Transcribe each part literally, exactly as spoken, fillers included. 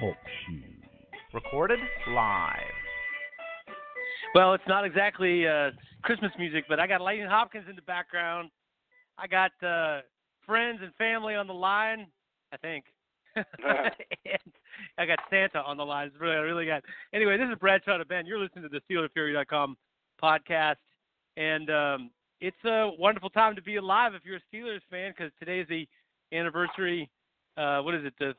Talk Shoes. Recorded live. Well, it's not exactly uh, Christmas music, but I got Lightning Hopkins in the background. I got uh, friends and family on the line, I think. And I got Santa on the line. Really, I really got. Anyway, this is Bradshaw to Ben. You're listening to the Steeler Fury dot com podcast, and um, it's a wonderful time to be alive if you're a Steelers fan, because today is the anniversary. Uh, what is it? The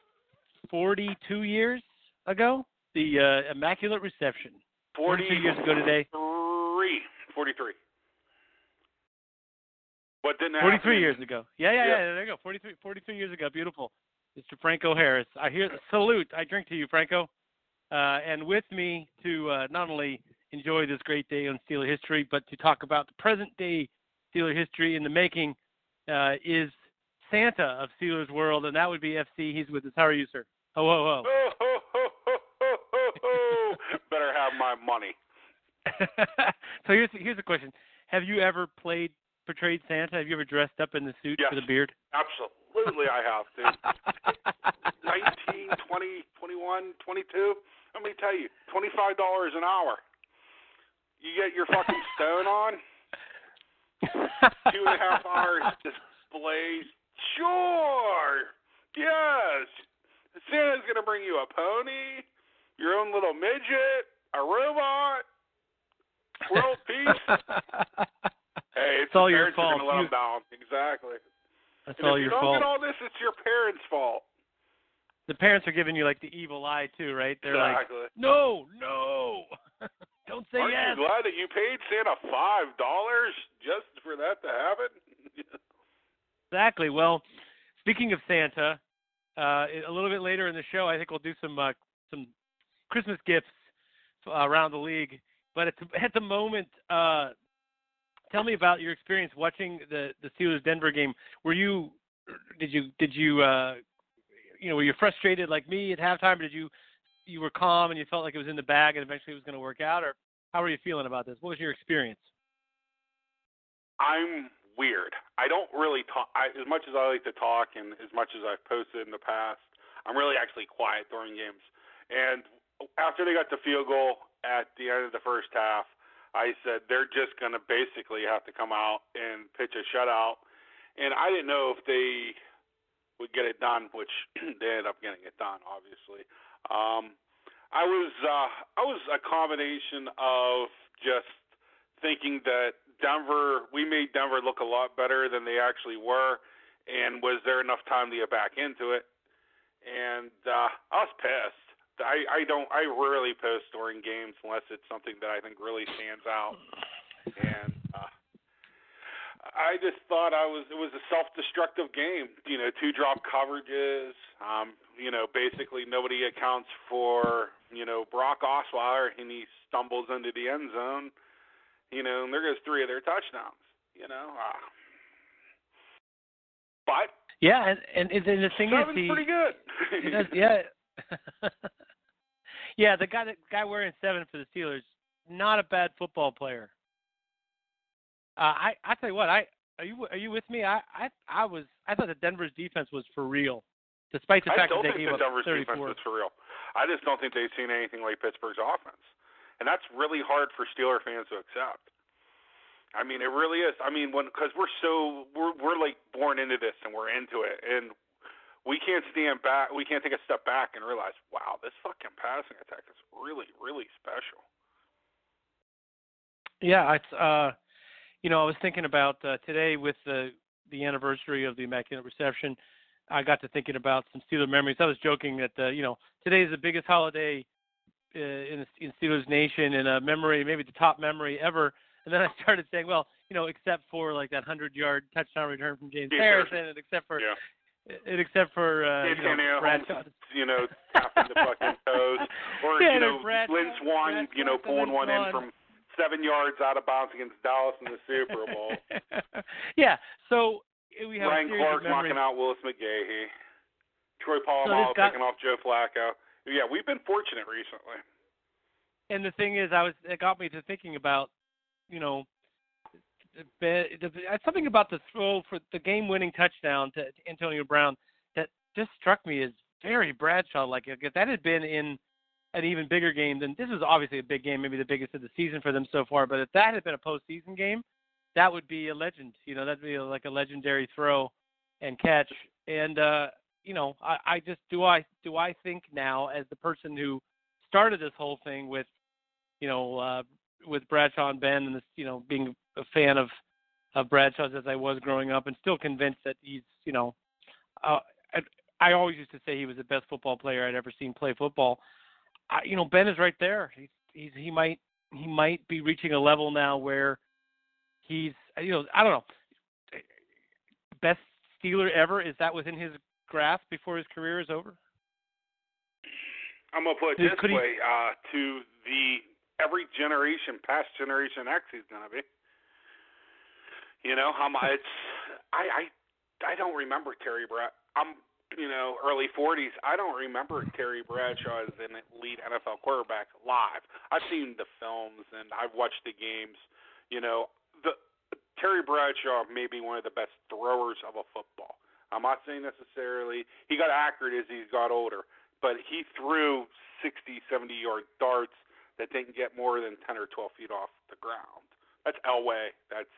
forty-two years ago, the uh, Immaculate Reception. forty-two years ago today. Three. forty-three. What didn't happen? forty-three years ago. Yeah, yeah, yeah. yeah there you go. forty-three, forty-three years ago. Beautiful. Mister Franco Harris. I hear salute. I drink to you, Franco. Uh, and with me to uh, not only enjoy this great day on Steeler history, but to talk about the present day Steeler history in the making uh, is Santa of Steelers World, and that would be F C. He's with us. How are you, sir? Ho, ho, ho. Ho, ho, ho, ho, ho, ho, ho. Better have my money. So here's here's a question. Have you ever played portrayed Santa? Have you ever dressed up in the suit yes, with a beard? Absolutely, I have, dude. nineteen, twenty, twenty-one, twenty-two. Let me tell you, twenty-five dollars an hour. You get your fucking stone on, two and a half hours displays. Sure. Yes. Santa's going to bring you a pony, your own little midget, a robot, world peace. Hey, it's, it's all your fault. Let you... them down. Exactly. That's all your fault. If you don't get all this, it's your parents' fault. The parents are giving you, like, the evil eye, too, right? They're exactly. like, no, no. Don't say Aren't yes. Aren't you glad that you paid Santa five dollars just for that to happen? Exactly. Well, speaking of Santa, uh, a little bit later in the show, I think we'll do some uh, some Christmas gifts uh, around the league. But at the, at the moment, uh, tell me about your experience watching the, the Steelers Denver game. Were you did you did you uh, you know were you frustrated like me at halftime? Or did you you were calm and you felt like it was in the bag and eventually it was going to work out? Or how were you feeling about this? What was your experience? I'm weird. I don't really talk I, as much as I like to talk, and as much as I've posted in the past, I'm really actually quiet during games. And after they got the field goal at the end of the first half, I said they're just going to basically have to come out and pitch a shutout. And I didn't know if they would get it done, which they ended up getting it done, obviously. Um, I was uh, I was a combination of just thinking that Denver, we made Denver look a lot better than they actually were, and was there enough time to get back into it? And uh, I was pissed. I, I don't. I rarely post during games unless it's something that I think really stands out. And uh, I just thought I was. It was a self-destructive game. You know, two drop coverages. Um, you know, basically nobody accounts for you know Brock Osweiler, and he stumbles into the end zone. You know, and there goes three of their touchdowns, you know. Uh, but. Yeah, and, and, and the thing seven's is. Seven's pretty good. does, yeah. yeah, the guy, the guy wearing seven for the Steelers, not a bad football player. Uh, I, I tell you what, I are you are you with me? I, I, I was I thought that Denver's defense was for real, despite the I fact that they gave the up Denver's thirty-four. I don't think Denver's defense was for real. I just don't think they've seen anything like Pittsburgh's offense. And that's really hard for Steeler fans to accept. I mean, it really is. I mean, because we're so we're we're like born into this and we're into it, and we can't stand back. We can't take a step back and realize, wow, this fucking passing attack is really, really special. Yeah, it's uh, you know, I was thinking about uh, today with the the anniversary of the Immaculate Reception. I got to thinking about some Steeler memories. I was joking that uh, you know today is the biggest holiday in Steelers Nation, in a memory, maybe the top memory ever. And then I started saying, well, you know, except for like that hundred-yard touchdown return from James yeah, Harrison, and except for, yeah. it, except for uh, yeah, you know, Antonio Bradshaw, you know, tapping the fucking toes, or yeah, you know, Bradshaw, Lynn Swann, Bradshaw, you know, pulling one in from seven yards out of bounds against Dallas in the Super Bowl. yeah. So we have Ryan Clark knocking out Willis McGahee, Troy Polamalu so got- picking off Joe Flacco. Yeah, we've been fortunate recently. And the thing is, I was it got me to thinking about, you know, the, the, something about the throw for the game-winning touchdown to, to Antonio Brown that just struck me as Terry Bradshaw, like if that had been in an even bigger game, then this is obviously a big game, maybe the biggest of the season for them so far. But if that had been a postseason game, that would be a legend. You know, that'd be like a legendary throw and catch. And uh, you know, I, I just do I do I think now, as the person who started this whole thing with, you know, uh, with Bradshaw and Ben, and this, you know, being a fan of of Bradshaw's as I was growing up, and still convinced that he's, you know, uh, I, I always used to say he was the best football player I'd ever seen play football. I, you know, Ben is right there. He's, he's he might he might be reaching a level now where he's, you know, I don't know, best Steeler ever. Is that within his grasp before his career is over? I'm gonna put it this Could way he, uh, to the every generation, past generation X, he's gonna be. You know, I'm, it's I, I I don't remember Terry Brad. I'm you know early forties. I don't remember Terry Bradshaw as an elite N F L quarterback live. I've seen the films and I've watched the games. You know, the Terry Bradshaw may be one of the best throwers of a football. I'm not saying necessarily he got accurate as he got older, but he threw sixty, seventy yard darts that didn't get more than ten or twelve feet off the ground. That's Elway. That's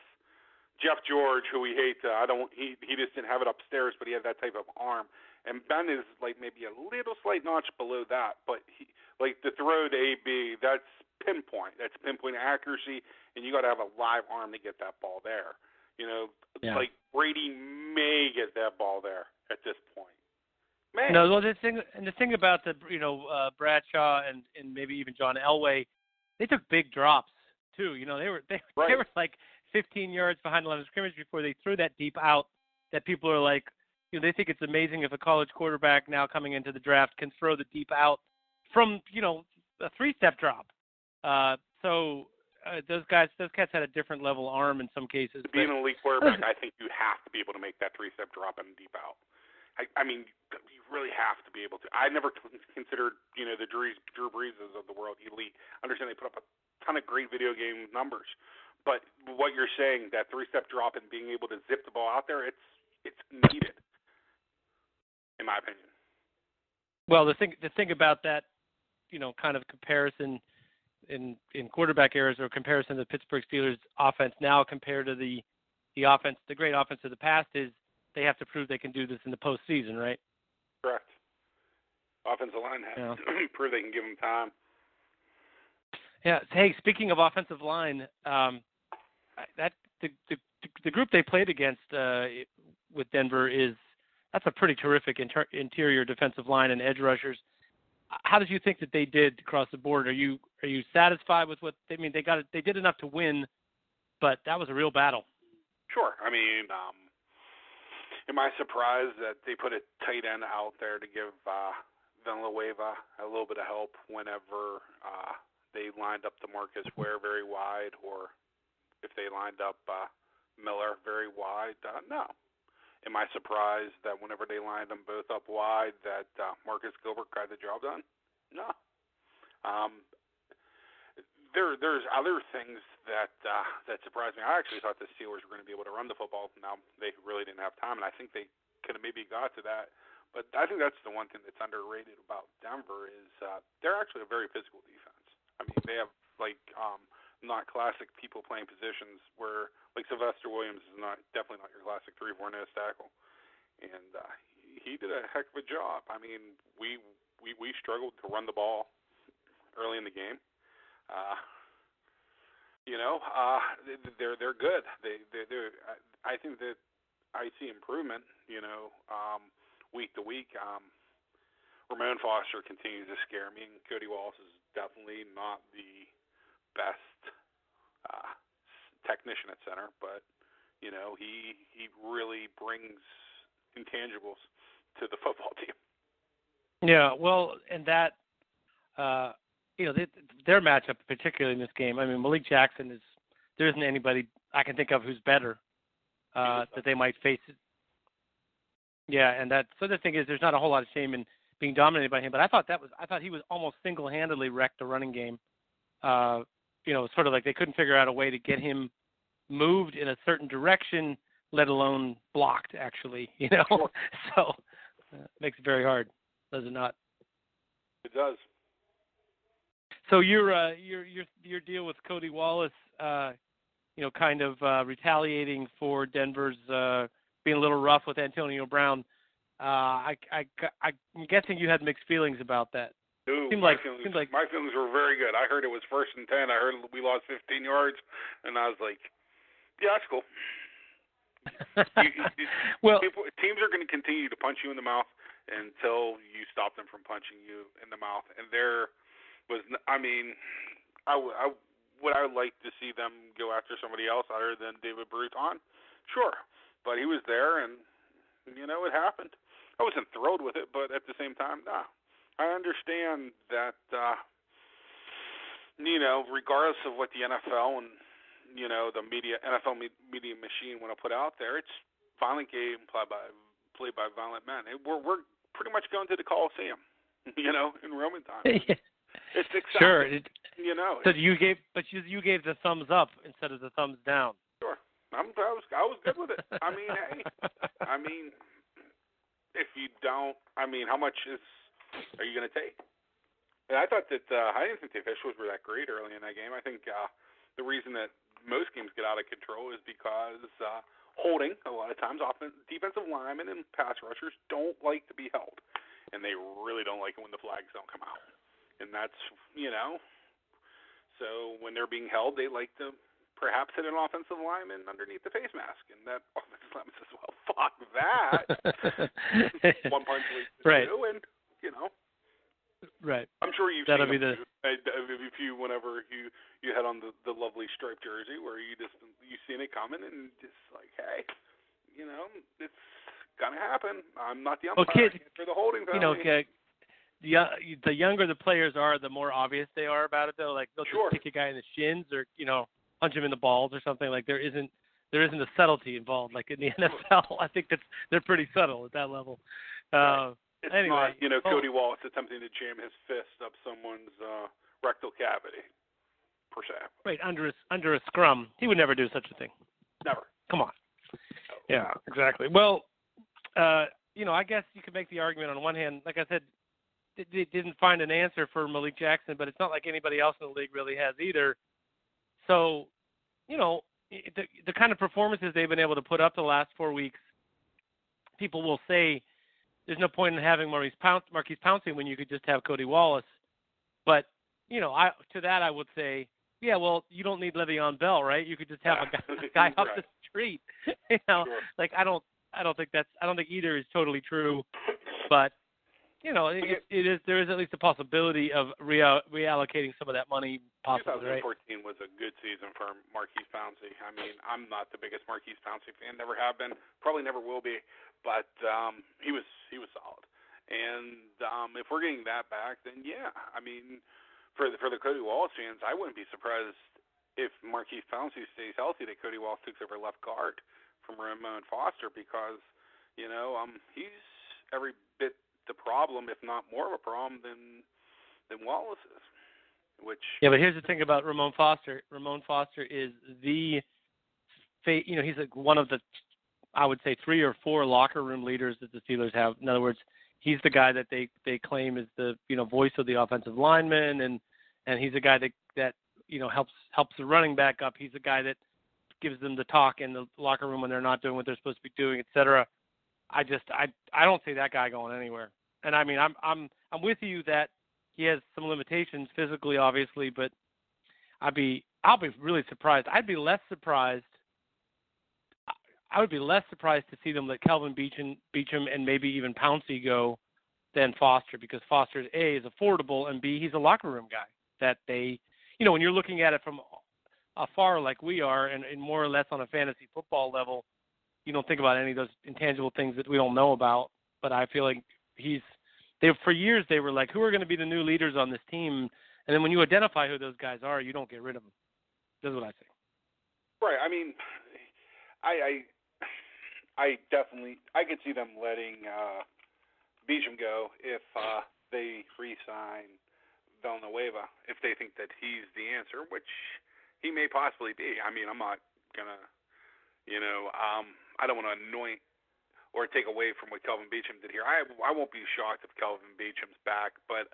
Jeff George, who we hate. Uh, I don't. He he just didn't have it upstairs, but he had that type of arm. And Ben is like maybe a little slight notch below that, but he, like the throw to A B, that's pinpoint. That's pinpoint accuracy, and you got to have a live arm to get that ball there. You know, yeah. Like Brady may get that ball there at this point. Man. No, well, the thing and the thing about the you know uh, Bradshaw and, and maybe even John Elway, they took big drops too. You know, they were they, right. they were like fifteen yards behind the line of scrimmage before they threw that deep out. That people are like, you know, they think it's amazing if a college quarterback now coming into the draft can throw the deep out from, you know, a three-step drop. Uh, so uh, those guys, those cats had a different level arm in some cases. To be an elite quarterback, I think you have to be able to make that three-step drop and deep out. I, I mean, you really have to be able to. I never considered, you know, the Drew, Drew Breeses of the world elite. I understand they put up a ton of great video game numbers. But what you're saying, that three-step drop and being able to zip the ball out there, it's it's needed, in my opinion. Well, the thing the thing about that, you know, kind of comparison in in quarterback eras, or comparison to the Pittsburgh Steelers offense now compared to the the offense, the great offense of the past, is they have to prove they can do this in the postseason, right? Correct. Offensive line has yeah. to prove they can give them time. Yeah. Hey, speaking of offensive line, um, that the, the the group they played against uh, with Denver is that's a pretty terrific inter- interior defensive line and edge rushers. How did you think that they did across the board? Are you are you satisfied with what they I mean? They got they did enough to win, but that was a real battle. Sure. I mean, um, am I surprised that they put a tight end out there to give uh, Villanueva a little bit of help whenever uh, they lined up the Marcus Ware very wide, or if they lined up uh, Miller very wide? Uh, no. Am I surprised that whenever they lined them both up wide that uh, Marcus Gilbert got the job done? No. Um, there, there's other things that uh, that surprised me. I actually thought the Steelers were going to be able to run the football. Now, they really didn't have time, and I think they could have maybe got to that. But I think that's the one thing that's underrated about Denver is uh, they're actually a very physical defense. I mean, they have, like, um, not classic people playing positions where, like, Sylvester Williams is not definitely not your classic three four nose tackle. And uh, he did a heck of a job. I mean, we, we, we struggled to run the ball early in the game. Uh, you know, uh, they're they're good. They, they, they're, I think that I see improvement, you know, um, week to week. Um, Ramon Foster continues to scare me, and Cody Wallace is definitely not the best uh, technician at center, but you know he he really brings intangibles to the football team. Yeah, well, and that uh, you know they, their matchup, particularly in this game. I mean, Malik Jackson is there isn't anybody I can think of who's better uh, that they might face. Yeah, and that so the thing is, there's not a whole lot of shame in being dominated by him, but I thought that was I thought he was almost single-handedly wrecked the running game. Uh, you know, sort of like they couldn't figure out a way to get him moved in a certain direction, let alone blocked. Actually, you know, sure. so uh, makes it very hard. does it not? It does. So your uh, your your your deal with Cody Wallace, uh, you know, kind of uh, retaliating for Denver's uh, being a little rough with Antonio Brown. Uh, I, I I'm guessing you had mixed feelings about that. Dude, seemed my, like, feelings, seemed like... my feelings were very good. I heard it was first and ten. I heard we lost fifteen yards, and I was like, yeah, that's cool. you, you, well, people, teams are going to continue to punch you in the mouth until you stop them from punching you in the mouth. And there was, I mean, I, I, would I like to see them go after somebody else other than David Berton? Sure. But he was there, and, you know, it happened. I wasn't thrilled with it, but at the same time, nah. I understand that, uh, you know, regardless of what the N F L and, you know, the media, N F L media machine want to put out there, it's violent game played by, played by violent men. It, we're we're pretty much going to the Coliseum, you know, in Roman times. Yeah. It's exciting. Sure, it, you know. So you gave, but you you gave the thumbs up instead of the thumbs down. Sure, I'm, I was I was good with it. I mean, hey, I mean, if you don't, I mean, how much is are you going to take? And I thought that uh, I didn't think the officials were that great early in that game. I think uh, the reason that most games get out of control is because uh, holding, a lot of times, often defensive linemen and pass rushers don't like to be held, and they really don't like it when the flags don't come out. And that's, you know, so when they're being held, they like to perhaps hit an offensive lineman underneath the face mask, and that offensive lineman says, well, fuck that. One punch leads to right. two, and, you know. Right. I'm sure you've That'll seen be them, the... if you, whenever you, you had on the, the lovely striped jersey where you just, you've seen it coming and just like, hey, you know, it's going to happen. I'm not the umpire. Well, kids, for the holding penalty. You know, okay, the, the younger the players are, the more obvious they are about it, though. Like, they'll sure. just kick a guy in the shins or, you know, punch him in the balls or something. Like, there isn't there isn't a subtlety involved. Like, in the N F L, I think that's they're pretty subtle at that level. Right. Uh It's anyway, not, you know, Cody oh. Wallace attempting to jam his fist up someone's uh, rectal cavity, per se. Right, under a, under a scrum. He would never do such a thing. Never. Come on. No. Yeah, exactly. Well, uh, you know, I guess you could make the argument on one hand, like I said, they d- didn't find an answer for Malik Jackson, but it's not like anybody else in the league really has either. So, you know, the, the kind of performances they've been able to put up the last four weeks, people will say, there's no point in having Maurice Pounce, Marquise Pouncey when you could just have Cody Wallace. But, you know, I to that I would say, yeah, well, you don't need Le'Veon Bell, right? You could just have yeah. a guy, a guy up right. the street. You know, sure. like I don't, I don't think that's, I don't think either is totally true. But, you know, it, it, it is there is at least a possibility of real, reallocating some of that money. Possibly, right? twenty fourteen was a good season for Marquise Pouncey. I mean, I'm not the biggest Marquise Pouncey fan, never have been, probably never will be. But um, he was he was solid, and um, if we're getting that back, then yeah, I mean, for the, for the Cody Wallace fans, I wouldn't be surprised if Marquise Pouncey stays healthy that Cody Wallace takes over left guard from Ramon Foster because you know um, he's every bit the problem, if not more of a problem than than Wallace is. Which yeah, but here's the thing about Ramon Foster. Ramon Foster is the you know he's like one of the. I would say three or four locker room leaders that the Steelers have. In other words, he's the guy that they, they claim is the, you know, voice of the offensive lineman. And, and he's a guy that, that, you know, helps, helps the running back up. He's the guy that gives them the talk in the locker room when they're not doing what they're supposed to be doing, et cetera. I just, I, I don't see that guy going anywhere. And I mean, I'm, I'm, I'm with you that he has some limitations physically, obviously, but I'd be, I'll be really surprised. I'd be less surprised. I would be less surprised to see them let Kelvin Beachum, Beachum and maybe even Pouncey go than Foster because Foster, A, is affordable, and B, he's a locker room guy that they, you know, when you're looking at it from afar like we are and, and more or less on a fantasy football level, you don't think about any of those intangible things that we don't know about, but I feel like he's, they for years they were like, who are going to be the new leaders on this team? And then when you identify who those guys are, you don't get rid of them. That's what I say. Right. I mean, I, I I definitely I could see them letting uh, Beachum go if uh, they re-sign Villanueva if they think that he's the answer, which he may possibly be. I mean, I'm not gonna, you know, um, I don't want to anoint or take away from what Kelvin Beachum did here. I I won't be shocked if Kelvin Beachum's back, but,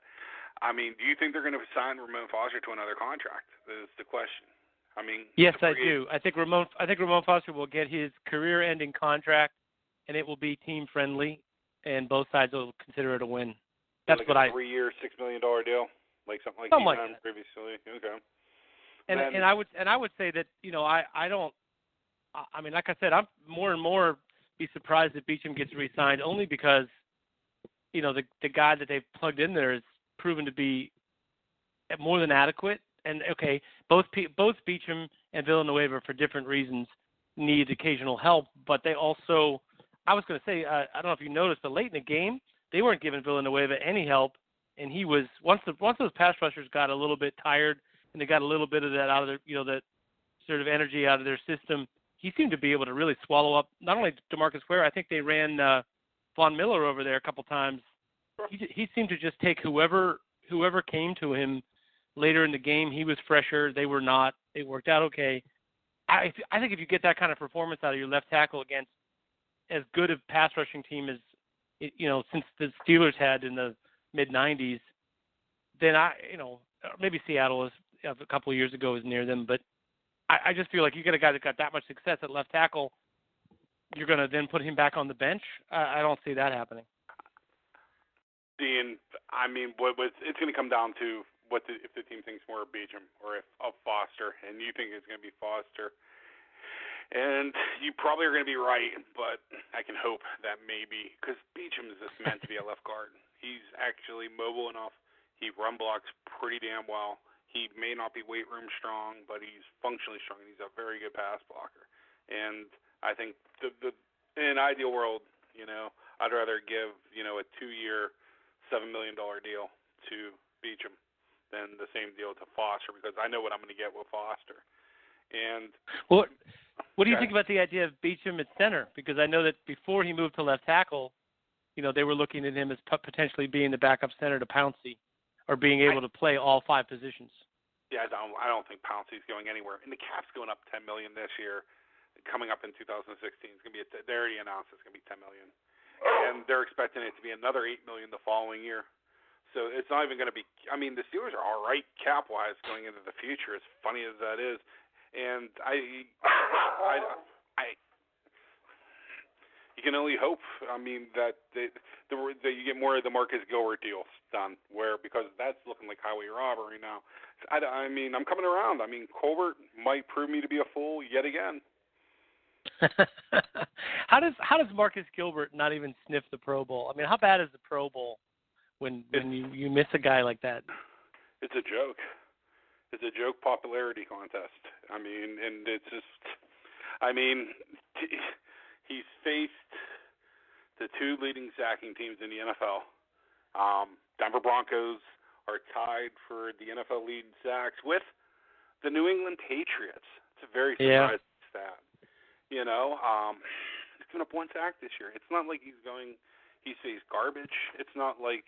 I mean, do you think they're going to sign Ramon Foster to another contract? Is the question. I mean, yes, I do. I think Ramon I think Ramon Foster will get his career-ending contract, and it will be team-friendly, and both sides will consider it a win. That's like what I. A three-year, six million dollars deal, like something like you done previously. Okay. And then, and I would and I would say that, you know, I I don't. I mean, like I said, I'm more and more be surprised if Beachum gets re-signed, only because, you know, the the guy that they've plugged in there has proven to be more than adequate. And okay, both both Beachum and Villanueva, for different reasons, need occasional help. But they also, I was going to say, uh, I don't know if you noticed, but late in the game, they weren't giving Villanueva any help, and he was once the once those pass rushers got a little bit tired and they got a little bit of that out of their, you know, that sort of energy out of their system. He seemed to be able to really swallow up not only DeMarcus Ware. I think they ran uh, Von Miller over there a couple times. He, he seemed to just take whoever whoever came to him later in the game. He was fresher. They were not. It worked out okay. I, I think if you get that kind of performance out of your left tackle against as good a pass rushing team as, you know, since the Steelers had in the mid nineties, then I, you know, maybe Seattle is a couple of years ago is near them, but. I just feel like you get a guy that got that much success at left tackle, you're going to then put him back on the bench. I don't see that happening. Dean, I mean, what, what, it's going to come down to what the, if the team thinks more of Beachum or if of Foster, and you think it's going to be Foster. And you probably are going to be right, but I can hope that maybe, because Beachum is just meant to be a left guard. He's actually mobile enough. He run blocks pretty damn well. He may not be weight room strong, but he's functionally strong, and he's a very good pass blocker. And I think the, the in an ideal world, you know, I'd rather give, you know, a two-year, seven million dollars deal to Beachum than the same deal to Foster, because I know what I'm going to get with Foster. And well, what do you okay. think about the idea of Beachum at center? Because I know that before he moved to left tackle, you know, they were looking at him as potentially being the backup center to Pouncey. Or being able to play all five positions. Yeah, I don't, I don't think Pouncey's going anywhere. And the cap's going up ten million dollars this year. Coming up in two thousand sixteen, it's going to be a t- they already announced it's going to be ten million dollars, and they're expecting it to be another eight million dollars the following year. So it's not even going to be. I mean, the Steelers are all right cap-wise going into the future. As funny as that is, and I, I, I, I you can only hope, I mean, that, they, the, that you get more of the Marcus Gilbert deals done, where because that's looking like highway robbery now. I, I mean, I'm coming around. I mean, Colbert might prove me to be a fool yet again. how does how does Marcus Gilbert not even sniff the Pro Bowl? I mean, how bad is the Pro Bowl when when you, you miss a guy like that? It's a joke. It's a joke popularity contest. I mean, and it's just, I mean. T- He's faced the two leading sacking teams in the N F L. Um, Denver Broncos are tied for the N F L lead in sacks with the New England Patriots. It's a very surprising yeah. stat. You know, um, he's given up one sack this year. It's not like he's going, he says garbage. It's not like,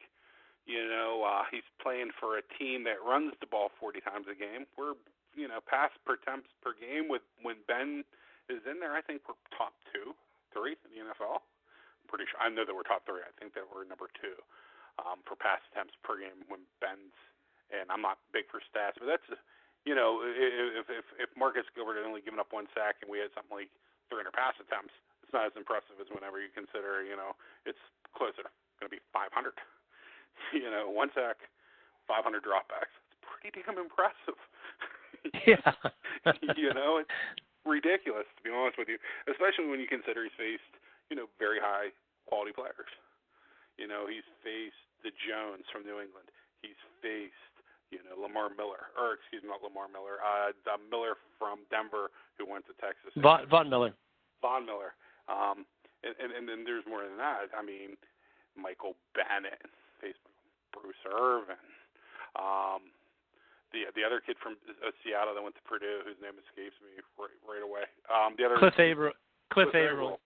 you know, uh, he's playing for a team that runs the ball forty times a game. We're, you know, pass per attempts per game with when Ben is in there, I think we're top two. Three in the N F L. I'm pretty sure. I know that we're top three. I think that we're number two um, for pass attempts per game when Ben's. And I'm not big for stats, but that's, you know, if if, if Marcus Gilbert had only given up one sack and we had something like three hundred pass attempts, it's not as impressive as whenever you consider, you know, it's closer. Going to be five hundred. You know, one sack, five hundred dropbacks. It's pretty damn impressive. Yeah. You know, it's ridiculous, to be honest with you, especially when you consider he's faced, you know, very high quality players. You know, he's faced the Jones from New England. He's faced, you know, Lamar Miller, or excuse me, not Lamar Miller, uh, the Miller from Denver who went to Texas. Von, Von Miller. Von Miller. Um, and, and, and then there's more than that. I mean, Michael Bennett, faced Bruce Irvin. Um, The the other kid from Seattle that went to Purdue, whose name escapes me right, right away. Um, the other Cliff Averill. Cliff Averill.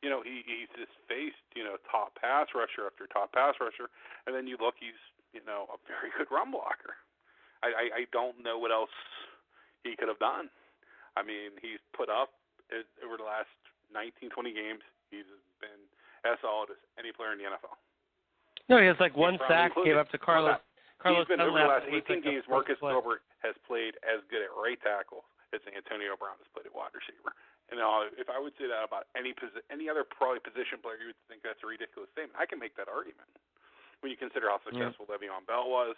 You know, he he's just faced, you know, top pass rusher after top pass rusher, and then you look, he's, you know, a very good run blocker. I, I, I don't know what else he could have done. I mean, he's put up over the last nineteen, twenty games. He's and that's all it is. Any player in the N F L. No, he has like one sack, included. Gave up to Carlos. Carlos He's been over the last eighteen games. Marcus Gilbert has played as good at right tackle as Antonio Brown has played at wide receiver. And uh, if I would say that about any posi- any other probably position player, you would think that's a ridiculous statement. I can make that argument when you consider how successful yeah. Le'Veon Bell was.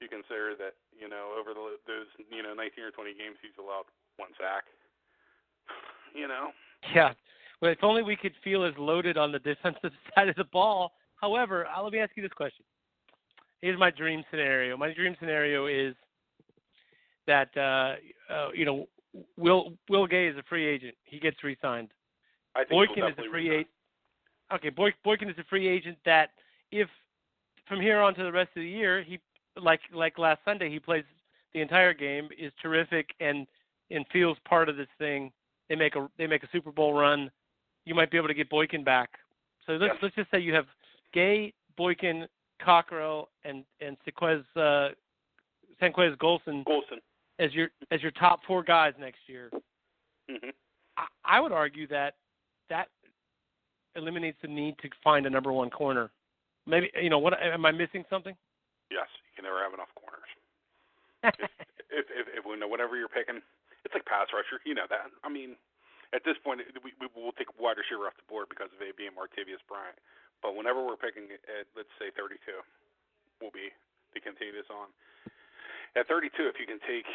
You consider that, you know, over the, those, you know, nineteen or twenty games, he's allowed one sack. You know. Yeah. Well, if only we could feel as loaded on the defensive side of the ball. However, I'll, let me ask you this question. Here's my dream scenario. My dream scenario is that, uh, uh, you know, Will Will Gay is a free agent. He gets re-signed. I think Boykin is a free agent. Okay, Boy, Boykin is a free agent that if from here on to the rest of the year, he like like last Sunday, he plays the entire game, is terrific, and, and feels part of this thing. They make a they make a Super Bowl run. You might be able to get Boykin back. So let's yes. let's just say you have Gay, Boykin, Cockrell, and and Sequez, uh, Sanquez Golson, Golson as your as your top four guys next year. Mm-hmm. I, I would argue that that eliminates the need to find a number one corner. Maybe you know what? Am I missing something? Yes, you can never have enough corners. if, if if we know whatever you're picking, it's like pass rusher. You know that. I mean, at this point, we we will take wide receiver off the board because of A B and Martavius Bryant. But whenever we're picking at, let's say, thirty-two, we'll be to continue this on. At thirty-two, if you can take,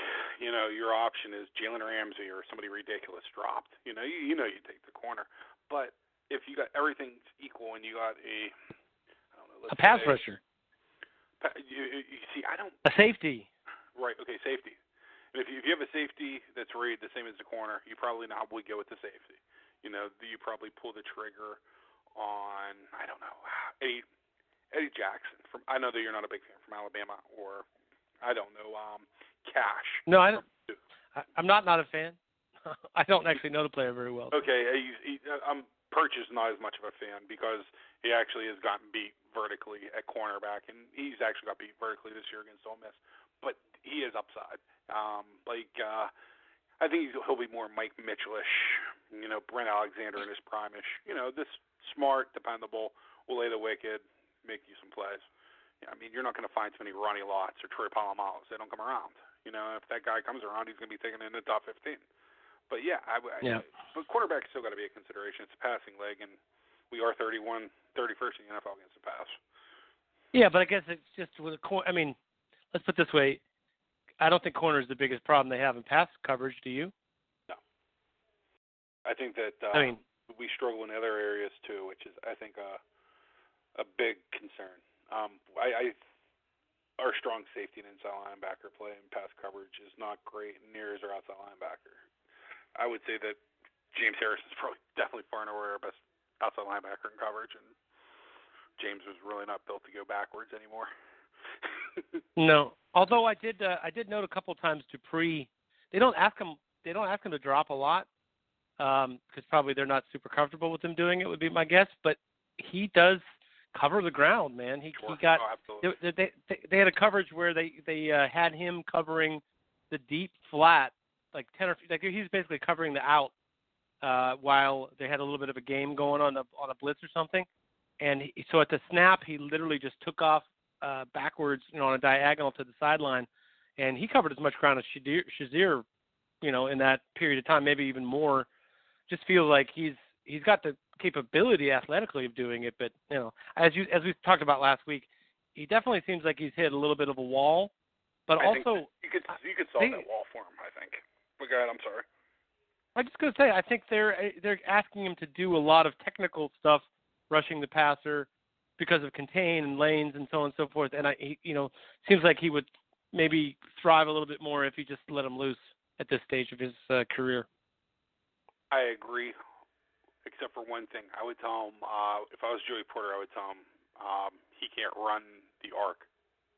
you know, your option is Jalen Ramsey or somebody ridiculous dropped. You know, you, you know you take the corner. But if you got everything equal and you got a, I don't know, let's a pass say, rusher. You, you see, I don't. A safety. Right. Okay, safety. And if you, if you have a safety that's rated the same as the corner, you probably not would go with the safety. You know, you probably pull the trigger on, I don't know, Eddie, Eddie Jackson. From I know that you're not a big fan from Alabama, or I don't know, um, Cash. No, I don't, I, I'm not not a fan. I don't actually know the player very well. Okay, he, he, I'm Perch is not as much of a fan because he actually has gotten beat vertically at cornerback, and he's actually got beat vertically this year against Ole Miss. But he is upside. Um, like uh, I think he'll be more Mike Mitchell-ish, you know, Brent Alexander in his prime-ish. You know, this. Smart, dependable, will lay the wicked, make you some plays. I mean, you're not going to find so many Ronnie Lotts or Troy Polamalu. They don't come around. You know, if that guy comes around, he's going to be taken in the top fifteen. But, yeah, I, yeah. I, but quarterback's still got to be a consideration. It's a passing leg, and we are thirty-first in the N F L against the pass. Yeah, but I guess it's just with a cor- – I mean, let's put it this way. I don't think corner is the biggest problem they have in pass coverage. Do you? No. I think that uh, – I mean – we struggle in other areas too, which is I think a a big concern. Um, I, I our strong safety and inside linebacker play and pass coverage is not great, and near as our outside linebacker. I would say that James Harrison is probably definitely far and away our best outside linebacker in coverage, and James was really not built to go backwards anymore. No, although I did uh, I did note a couple times Dupree. They don't ask him they don't ask him to drop a lot. Because um, probably they're not super comfortable with him doing it, would be my guess. But he does cover the ground, man. He, sure. he got oh, they, they they had a coverage where they they uh, had him covering the deep flat, like ten or like he's basically covering the out uh, while they had a little bit of a game going on a, on a blitz or something. And he, so at the snap, he literally just took off uh, backwards, you know, on a diagonal to the sideline, and he covered as much ground as Shazier, Shazier you know, in that period of time, maybe even more. Just feel like he's he's got the capability athletically of doing it, but you know, as you as we talked about last week, he definitely seems like he's hit a little bit of a wall. But I also, you could you could solve they, that wall for him, I think. But go ahead, I'm sorry. I'm just gonna say, I think they're they're asking him to do a lot of technical stuff, rushing the passer because of contain and lanes and so on and so forth. And I, he, you know, seems like he would maybe thrive a little bit more if you just let him loose at this stage of his uh, career. I agree, except for one thing. I would tell him, uh, if I was Joey Porter, I would tell him um, he can't run the arc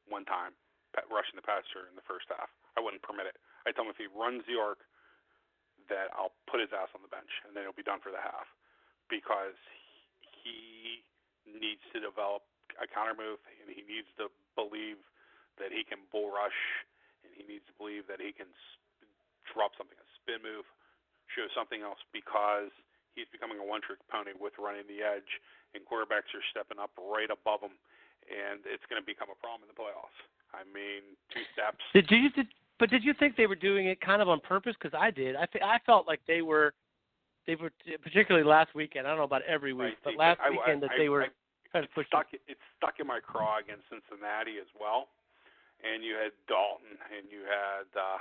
one time, rushing the passer in the first half. I wouldn't permit it. I'd tell him if he runs the arc, that I'll put his ass on the bench, and then he'll be done for the half because he needs to develop a counter move, and he needs to believe that he can bull rush, and he needs to believe that he can drop something, a spin move. Show something else because he's becoming a one-trick pony with running the edge, and quarterbacks are stepping up right above him, and it's going to become a problem in the playoffs. I mean, two steps. Did you? Did, but did you think they were doing it kind of on purpose? Because I did. I, th- I felt like they were, they were particularly last weekend. I don't know about every week, right, but last I, weekend I, that I, they were I, trying to push. Stuck, it's stuck in my craw against Cincinnati as well. And you had Dalton, and you had uh,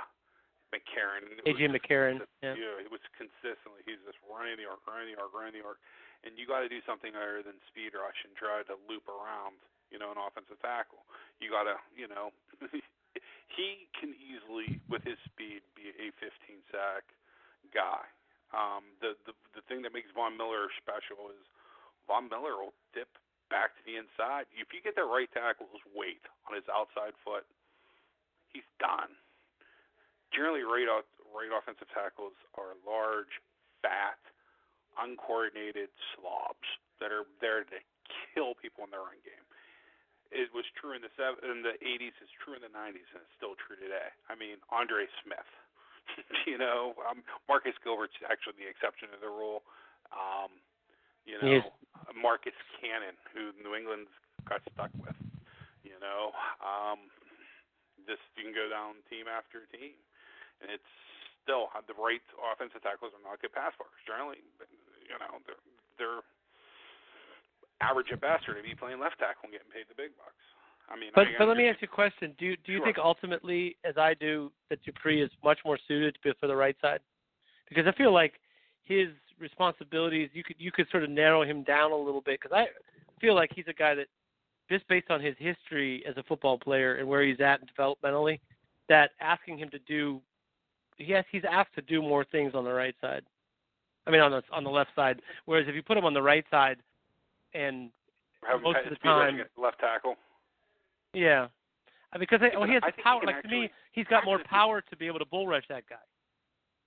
McCarron. A J. McCarron. Yeah. yeah, it was consistently. He's just running the arc, running the arc, running the arc. And you got to do something other than speed rush and try to loop around, you know, an offensive tackle. You got to, you know, he can easily, with his speed, be a fifteen-sack guy. Um, the, the, the thing that makes Von Miller special is Von Miller will dip back to the inside. If you get that right tackle's weight on his outside foot, he's done. Generally, right, off, right offensive tackles are large, fat, uncoordinated slobs that are there to kill people in their run game. It was true in the seven, in the eighties. It's true in the nineties, and it's still true today. I mean, Andre Smith. you know, um, Marcus Gilbert's actually the exception to the rule. Um, You know, Marcus Cannon, who New England's got stuck with. You know, um, this you can go down team after team, and it's still the right offensive tackles are not good pass blockers. Generally, you know, they're they're average at best, or to be playing left tackle and getting paid the big bucks. I mean, but, I but let me ask you a question: Do do you sure. think ultimately, as I do, that Dupree is much more suited for the right side? Because I feel like his responsibilities, you could you could sort of narrow him down a little bit, because I feel like he's a guy that, just based on his history as a football player and where he's at developmentally, that asking him to do, yes, he's asked to do more things on the right side. I mean, on the on the left side. Whereas if you put him on the right side, and Have most of the time, left tackle. Yeah, I mean, because well, he has the power. Like actually, to me, he's got more power to be able to bull rush that guy.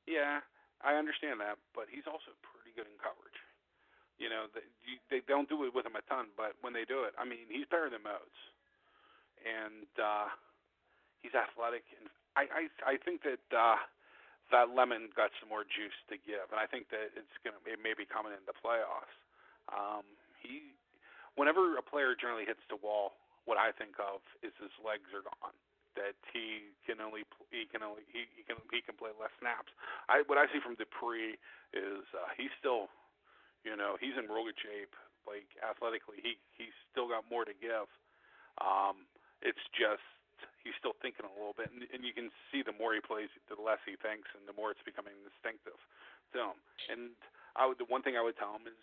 Yeah. I understand that, but he's also pretty good in coverage. You know, they, you, they don't do it with him a ton, but when they do it, I mean, he's better than Modes. And uh, he's athletic. And I, I, I think that uh, that lemon got some more juice to give, and I think that it's gonna it may be coming in the playoffs. Um, he, whenever a player generally hits the wall, what I think of is his legs are gone. That he can only he can only he, he can he can play less snaps. I what I see from Dupree is uh, he's still, you know, he's in really good shape. Like athletically, he he's still got more to give. Um, it's just he's still thinking a little bit, and, and you can see the more he plays, the less he thinks, and the more it's becoming instinctive to him. And I would the one thing I would tell him is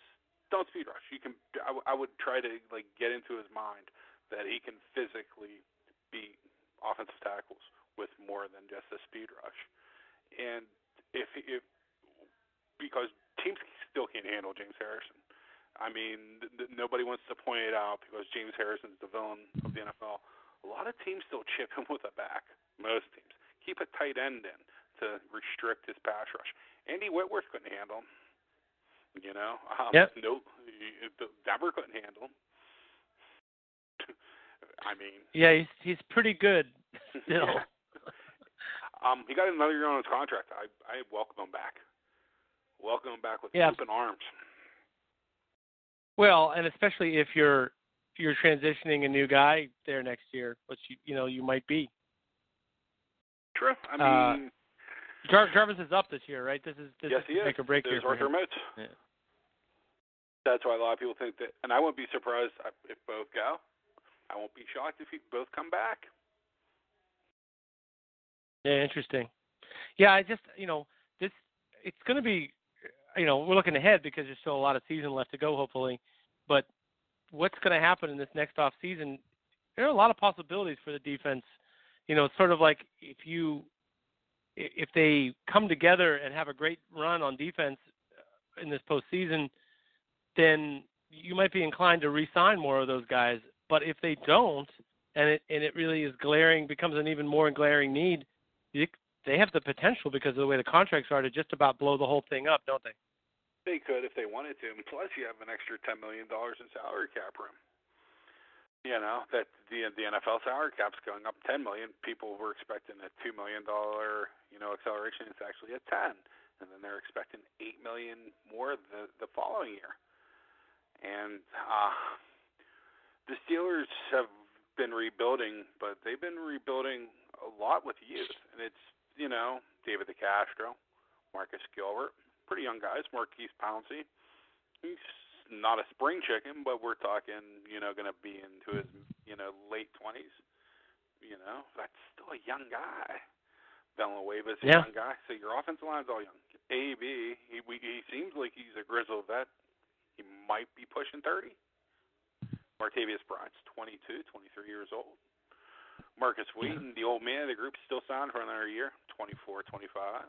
don't speed rush. You can I, w- I would try to like get into his mind that he can physically beat offensive tackles with more than just a speed rush, and if if because teams still can't handle James Harrison. I mean, th- th- nobody wants to point it out because James Harrison's the villain of the N F L. A lot of teams still chip him with a back. Most teams keep a tight end in to restrict his pass rush. Andy Whitworth couldn't handle him. You know, um, yep. no, Denver couldn't handle him. I mean, yeah, he's he's pretty good still. Yeah. Um, he got another year on his contract. I I welcome him back. Welcome him back with yeah. open arms. Well, and especially if you're you're transitioning a new guy there next year, which you you know you might be. True. I mean, uh, Jar- Jarvis is up this year, right? This is this yes, is he make is. Or break There's year for him. Yeah. That's why a lot of people think that, and I wouldn't be surprised if both go. I won't be shocked if you both come back. Yeah, interesting. Yeah, I just, you know, this it's going to be, you know, we're looking ahead because there's still a lot of season left to go, hopefully. But what's going to happen in this next offseason, there are a lot of possibilities for the defense. You know, it's sort of like if you, if they come together and have a great run on defense in this postseason, then you might be inclined to re-sign more of those guys. But if they don't, and it and it really is glaring, becomes an even more glaring need, you, they have the potential because of the way the contracts are to just about blow the whole thing up, don't they? They could if they wanted to. And plus, you have an extra ten million dollars in salary cap room. You know, that the the N F L salary cap's going up ten million dollars. People were expecting a two million dollars, you know, acceleration. It's actually a ten. and then they're expecting eight million dollars more the, the following year. And uh, the Steelers have been rebuilding, but they've been rebuilding a lot with youth. And it's, you know, David DeCastro, Marcus Gilbert, pretty young guys, Maurkice Pouncey. He's not a spring chicken, but we're talking, you know, going to be into his, you know, late twenties. You know, that's still a young guy. Villanueva's a yeah. young guy. So your offensive line's all young. A B, he, we, he seems like he's a grizzled vet. He might be pushing thirty. Martavius Bryant's twenty-two, twenty-three years old. Marcus Wheaton, the old man of the group, still signed for another year, twenty-four, twenty-five.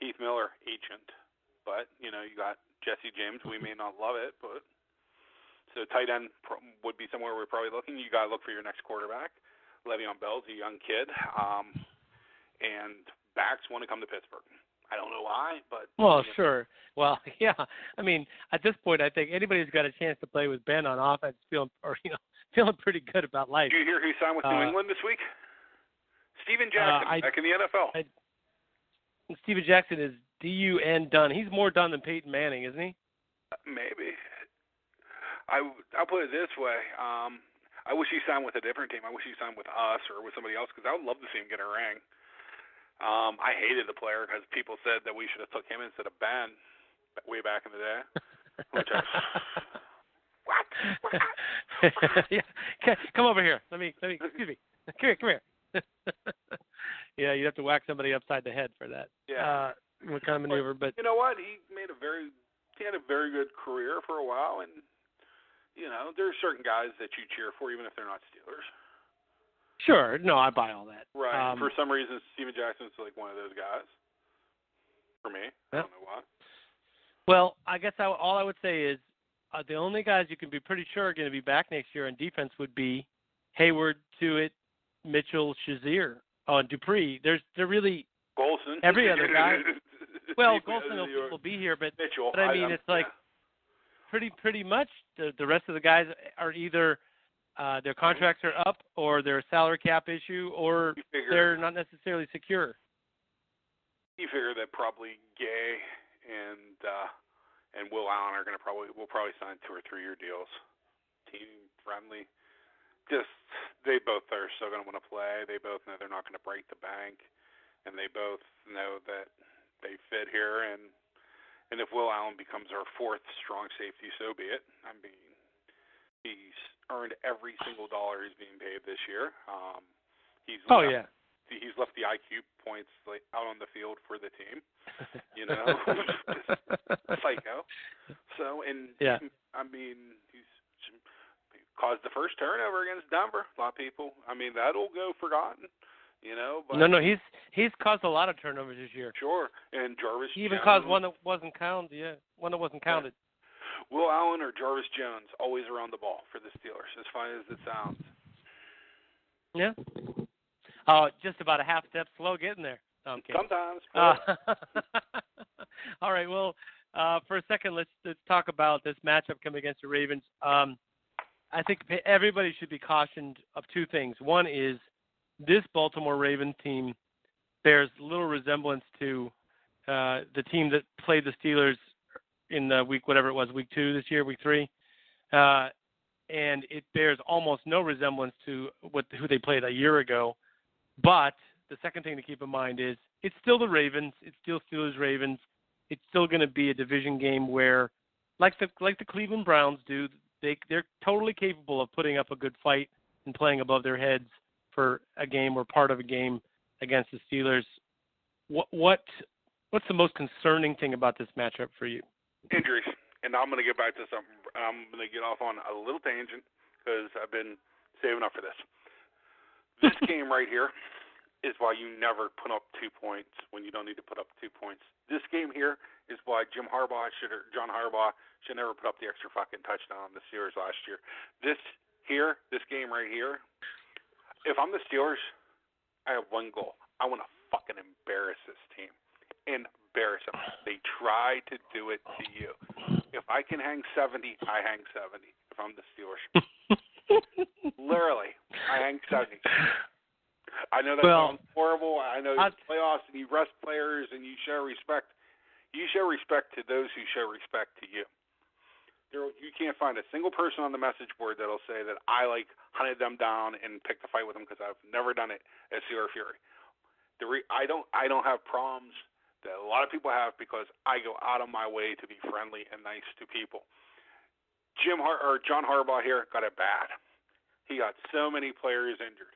Heath Miller, ancient. But, you know, you got Jesse James. We may not love it, but so tight end would be somewhere we're probably looking. You got to look for your next quarterback. Le'Veon Bell's a young kid. Um, and backs want to come to Pittsburgh. I don't know why, but... Well, you know. Sure. Well, yeah. I mean, at this point, I think anybody who's got a chance to play with Ben on offense feeling, or, you know, feeling pretty good about life. Did you hear who signed with uh, New England this week? Steven Jackson, uh, I, back in the N F L. I, Steven Jackson is D U N done. He's more done than Peyton Manning, isn't he? Maybe. I, I'll put it this way. Um, I wish he signed with a different team. I wish he signed with us or with somebody else, because I would love to see him get a ring. Um, I hated the player because people said that we should have took him instead of Ben way back in the day. Which I, what? what? Yeah. Come over here. Let me. Let me. Excuse me. Come here. Come here. Yeah, you'd have to whack somebody upside the head for that. Yeah. Uh, what kind of maneuver? But, but you know what? He made a very. He had a very good career for a while, and you know there are certain guys that you cheer for even if they're not Steelers. Sure. No, I buy all that. Right. Um, for some reason, Steven Jackson's like one of those guys. For me. Yeah. I don't know why. Well, I guess I, all I would say is uh, the only guys you can be pretty sure are going to be back next year on defense would be Hayward, Tewitt, Mitchell, Shazier, uh, Dupree. There's They're really – Golson. Every other guy. Well, Golson will, will be here, but, Mitchell, but I mean, I, it's like yeah. pretty pretty much the, the rest of the guys are either – Uh, their contracts are up, or their salary cap issue, or they're not necessarily secure. You figure that probably Gay and uh, and Will Allen are going to probably will probably sign two or three year deals, team friendly. Just they both are still going to want to play. They both know they're not going to break the bank, and they both know that they fit here. And and if Will Allen becomes our fourth strong safety, so be it. I mean. He's earned every single dollar he's being paid this year. Um, he's oh, left, yeah. He's left the I Q points like, out on the field for the team, you know, psycho. So, and, yeah. I mean, he's he caused the first turnover against Denver. A lot of people, I mean, that'll go forgotten, you know. But no, no, he's he's caused a lot of turnovers this year. Sure. And Jarvis He even Jones, caused one that wasn't counted, yeah, one that wasn't counted. Yeah. Will Allen or Jarvis Jones, always around the ball for the Steelers, as fine as it sounds. Yeah. Oh, just about a half step slow getting there. Okay. Sometimes. Uh, all right, well, uh, for a second, let's, let's talk about this matchup coming against the Ravens. Um, I think everybody should be cautioned of two things. One is this Baltimore Ravens team bears little resemblance to uh, the team that played the Steelers in the week, whatever it was, week two this year, week three. Uh, and it bears almost no resemblance to what who they played a year ago. But the second thing to keep in mind is it's still the Ravens. It's still Steelers-Ravens. It's still going to be a division game where, like the like the Cleveland Browns do, they, they're totally capable of putting up a good fight and playing above their heads for a game or part of a game against the Steelers. What, what What's the most concerning thing about this matchup for you? Injuries, and I'm going to get back to something. I'm going to get off on a little tangent because I've been saving up for this. This game right here is why you never put up two points when you don't need to put up two points. This game here is why Jim Harbaugh should, or John Harbaugh should never put up the extra fucking touchdown on the Steelers last year. This here, this game right here, if I'm the Steelers, I have one goal. I want to fucking embarrass this team. And embarrass them. They try to do it to you. If I can hang seventy, I hang seventy. If I'm the Steelers, literally, I hang seventy. I know that well, sounds horrible. I know it's playoffs and you rest players and you show respect. You show respect to those who show respect to you. There, you can't find a single person on the message board that'll say that I, like, hunted them down and picked a fight with them, because I've never done it at Steeler Fury. The re- I don't I don't have problems that a lot of people have, because I go out of my way to be friendly and nice to people. Jim Har- or John Harbaugh here got it bad. He got so many players injured,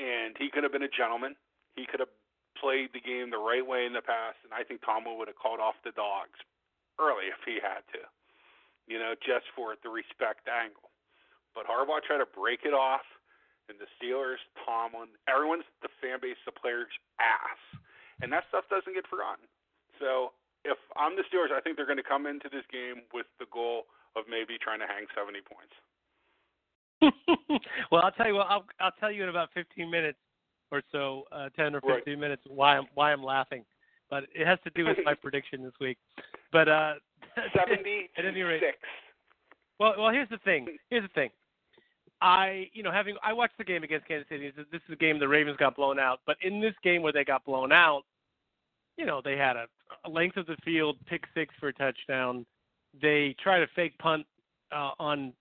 and he could have been a gentleman. He could have played the game the right way in the past, and I think Tomlin would have called off the dogs early if he had to, you know, just for the respect angle. But Harbaugh tried to break it off, and the Steelers, Tomlin, everyone's, the fan base, the players' ass. And that stuff doesn't get forgotten. So if I'm the Steelers, I think they're going to come into this game with the goal of maybe trying to hang seventy points. Well, I'll tell you what, I'll, I'll tell you in about fifteen minutes. Or so, uh, ten or fifteen right. minutes. Why I'm why I'm laughing, but it has to do with my prediction this week. But uh, seventy at any rate, six. Well, well, here's the thing. Here's the thing. I, you know, having I watched the game against Kansas City. This is a game the Ravens got blown out. But in this game where they got blown out, you know, they had a, a length of the field, pick six for a touchdown. They tried a fake punt uh, on,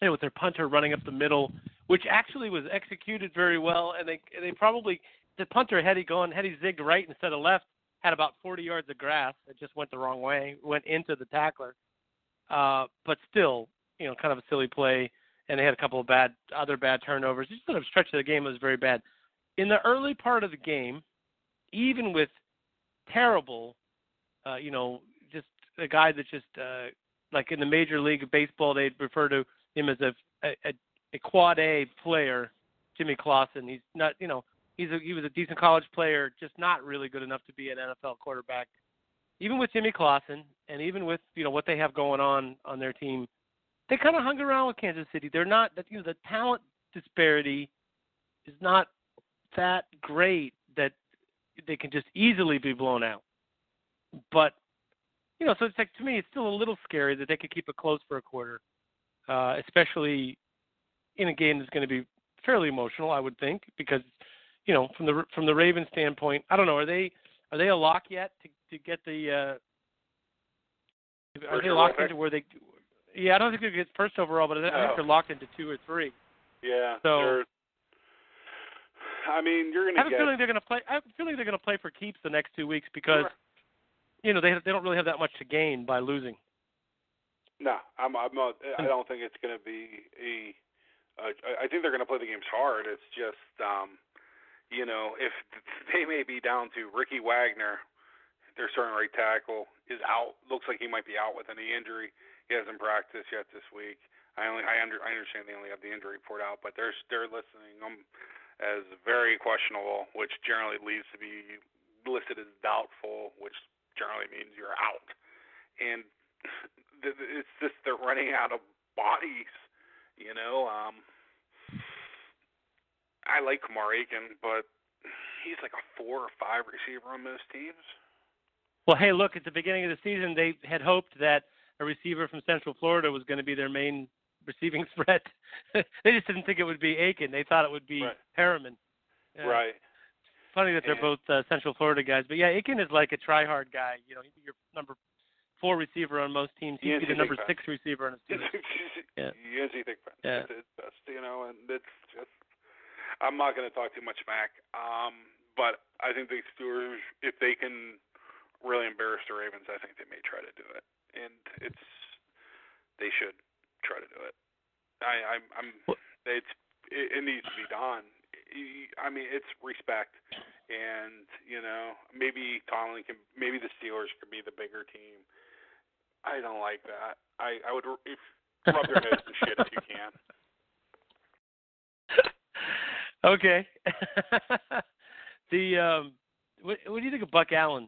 you know, with their punter running up the middle, which actually was executed very well, and they they probably the punter had he gone had he zigged right instead of left, had about forty yards of grass. It just went the wrong way, went into the tackler, uh, but still, you know, kind of a silly play. And they had a couple of bad other bad turnovers. Just sort of stretch of the game was very bad. In the early part of the game, even with terrible, uh, you know, just a guy that just uh, like in the Major League Baseball, they'd refer to him as a, a, a a quad A player, Jimmy Clausen. He's not, you know, he's a, he was a decent college player, just not really good enough to be an N F L quarterback. Even with Jimmy Clausen, and even with, you know, what they have going on on their team, they kind of hung around with Kansas City. They're not, you know, the talent disparity is not that great that they can just easily be blown out. But, you know, so it's like, to me, it's still a little scary that they could keep it close for a quarter, uh, especially in a game that's going to be fairly emotional, I would think, because, you know, from the from the Ravens standpoint, I don't know, are they are they a lock yet to, to get the uh, are they locked into where they? Yeah, I don't think they get first overall, but I think oh. they're locked into two or three. Yeah. So, they're, I mean, you're going to. I have get, a feeling they're going to play. I have a feeling they're going to play for keeps the next two weeks because, sure. you know, they they don't really have that much to gain by losing. No, I'm. I'm not, I don't think it's going to be a. Uh, I think they're going to play the games hard. It's just, um, you know, if they may be down to Ricky Wagner, their starting right tackle, is out. Looks like he might be out with any injury. He hasn't practiced yet this week. I only, I, under, I understand they only have the injury report out, but they're they're listing him as very questionable, which generally leads to be listed as doubtful, which generally means you're out. And it's just they're running out of bodies. You know, um, I like Kamar Aiken, but he's like a four or five receiver on most teams. Well, hey, look, at the beginning of the season, they had hoped that a receiver from Central Florida was going to be their main receiving threat. They just didn't think it would be Aiken. They thought it would be right. Harriman. Uh, right. It's funny that they're and, both uh, Central Florida guys. But, yeah, Aiken is like a try-hard guy. You know, he'd be your number four receiver on most teams. He'd be the number six receiver on his team. Yeah. U N C Thigpen. Yeah. It's, it's best, you know, and it's just – I'm not going to talk too much smack, um, but I think the Steelers, if they can really embarrass the Ravens, I think they may try to do it, and it's – they should try to do it. I, I'm, I'm – it's it, it needs to be done. I mean, it's respect, and, you know, maybe Tomlin can – maybe the Steelers could be the bigger team. I don't like that. I, I would if rub your nose and shit if you can. Okay. the um, what, what do you think of Buck Allen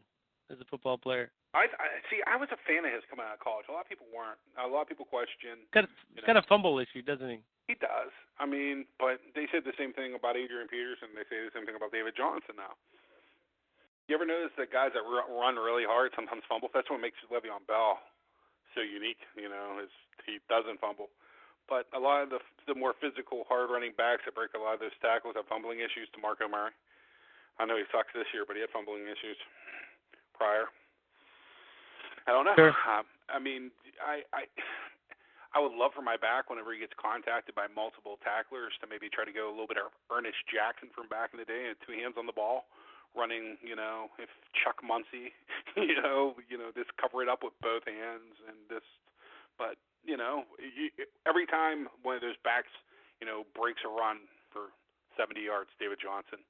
as a football player? I, I see. I was a fan of his coming out of college. A lot of people weren't. A lot of people question. Got a, he's got a fumble issue, doesn't he? He does. I mean, but they said the same thing about Adrian Peterson. They say the same thing about David Johnson now. You ever notice that guys that run really hard sometimes fumble? That's what makes Le'Veon Bell so unique, you know, is he doesn't fumble. But a lot of the, the more physical, hard-running backs that break a lot of those tackles have fumbling issues. DeMarco Murray, I know he sucks this year, but he had fumbling issues prior. I don't know. Sure. Um, I mean, I, I I would love for my back whenever he gets contacted by multiple tacklers to maybe try to go a little bit of Ernest Jackson from back in the day, and two hands on the ball, running. You know, if Chuck Muncy, you know, you know, just cover it up with both hands and just. But you know, you, every time one of those backs, you know, breaks a run for seventy yards, David Johnson,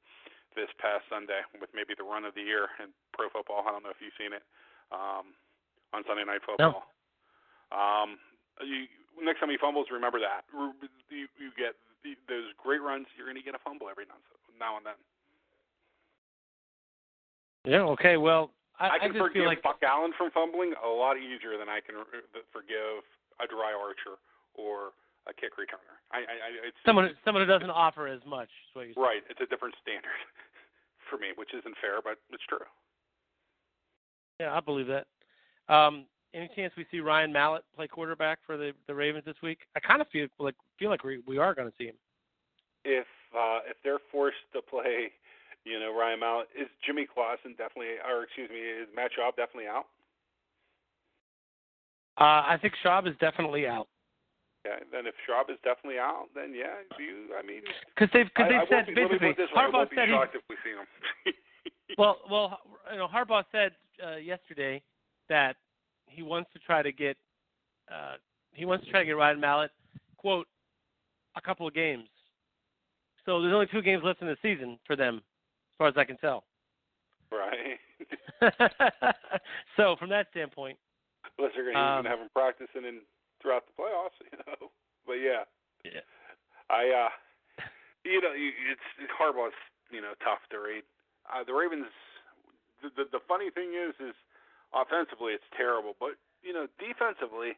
this past Sunday with maybe the run of the year in pro football. I don't know if you've seen it. Um, on Sunday Night Football. No. Um, you, next time he fumbles, remember that. You, you get those great runs, you're going to get a fumble every now and then. Yeah, okay, well, I, I can I just forgive feel like... Buck Allen from fumbling a lot easier than I can forgive a dry archer or a kick returner. I, I, it's, someone, it's, someone who doesn't offer as much. Is what you're right, it's a different standard for me, which isn't fair, but it's true. Yeah, I believe that. Um, any chance we see Ryan Mallett play quarterback for the, the Ravens this week? I kind of feel like feel like we, we are going to see him. If uh, if they're forced to play, you know, Ryan Mallett, is Jimmy Clausen definitely, or excuse me, is Matt Schaub definitely out? Uh, I think Schaub is definitely out. Yeah, then if Schaub is definitely out, then yeah, you, I mean, because they've because they've I, said I be, basically this Harbaugh said shocked if we see him. Well, well, you know, Harbaugh said uh, yesterday that he wants to try to get uh, he wants to try to get Ryan Mallett, quote, a couple of games. So there's only two games left in the season for them, as far as I can tell. Right. So from that standpoint, unless they're going to um, have him practicing in, throughout the playoffs, you know. But yeah, yeah. I, uh, you know, it's Harbaugh's, you know, tough to read. Uh, the Ravens. The, the the funny thing is, is offensively it's terrible, but you know, defensively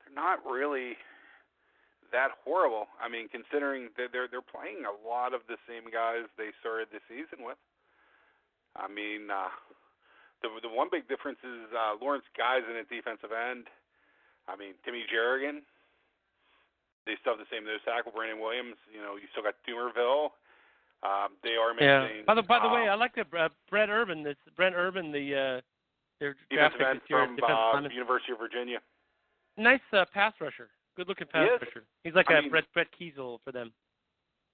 they're not really that horrible. I mean, considering that they're they're playing a lot of the same guys they started the season with. I mean, uh, the the one big difference is uh, Lawrence Guy's in at defensive end. I mean, Timmy Jerrigan. They still have the same nose tackle. Brandon Williams. You know, you still got Dumervil. Um, they are missing. Yeah. By the by the um, way, I like the uh, Brent Urban. This Brent Urban, the uh, their draft pick this year, from uh, University of Virginia. Nice uh, pass rusher. Good looking pass he rusher. He's like I a mean, Brett Brett Kiesel for them.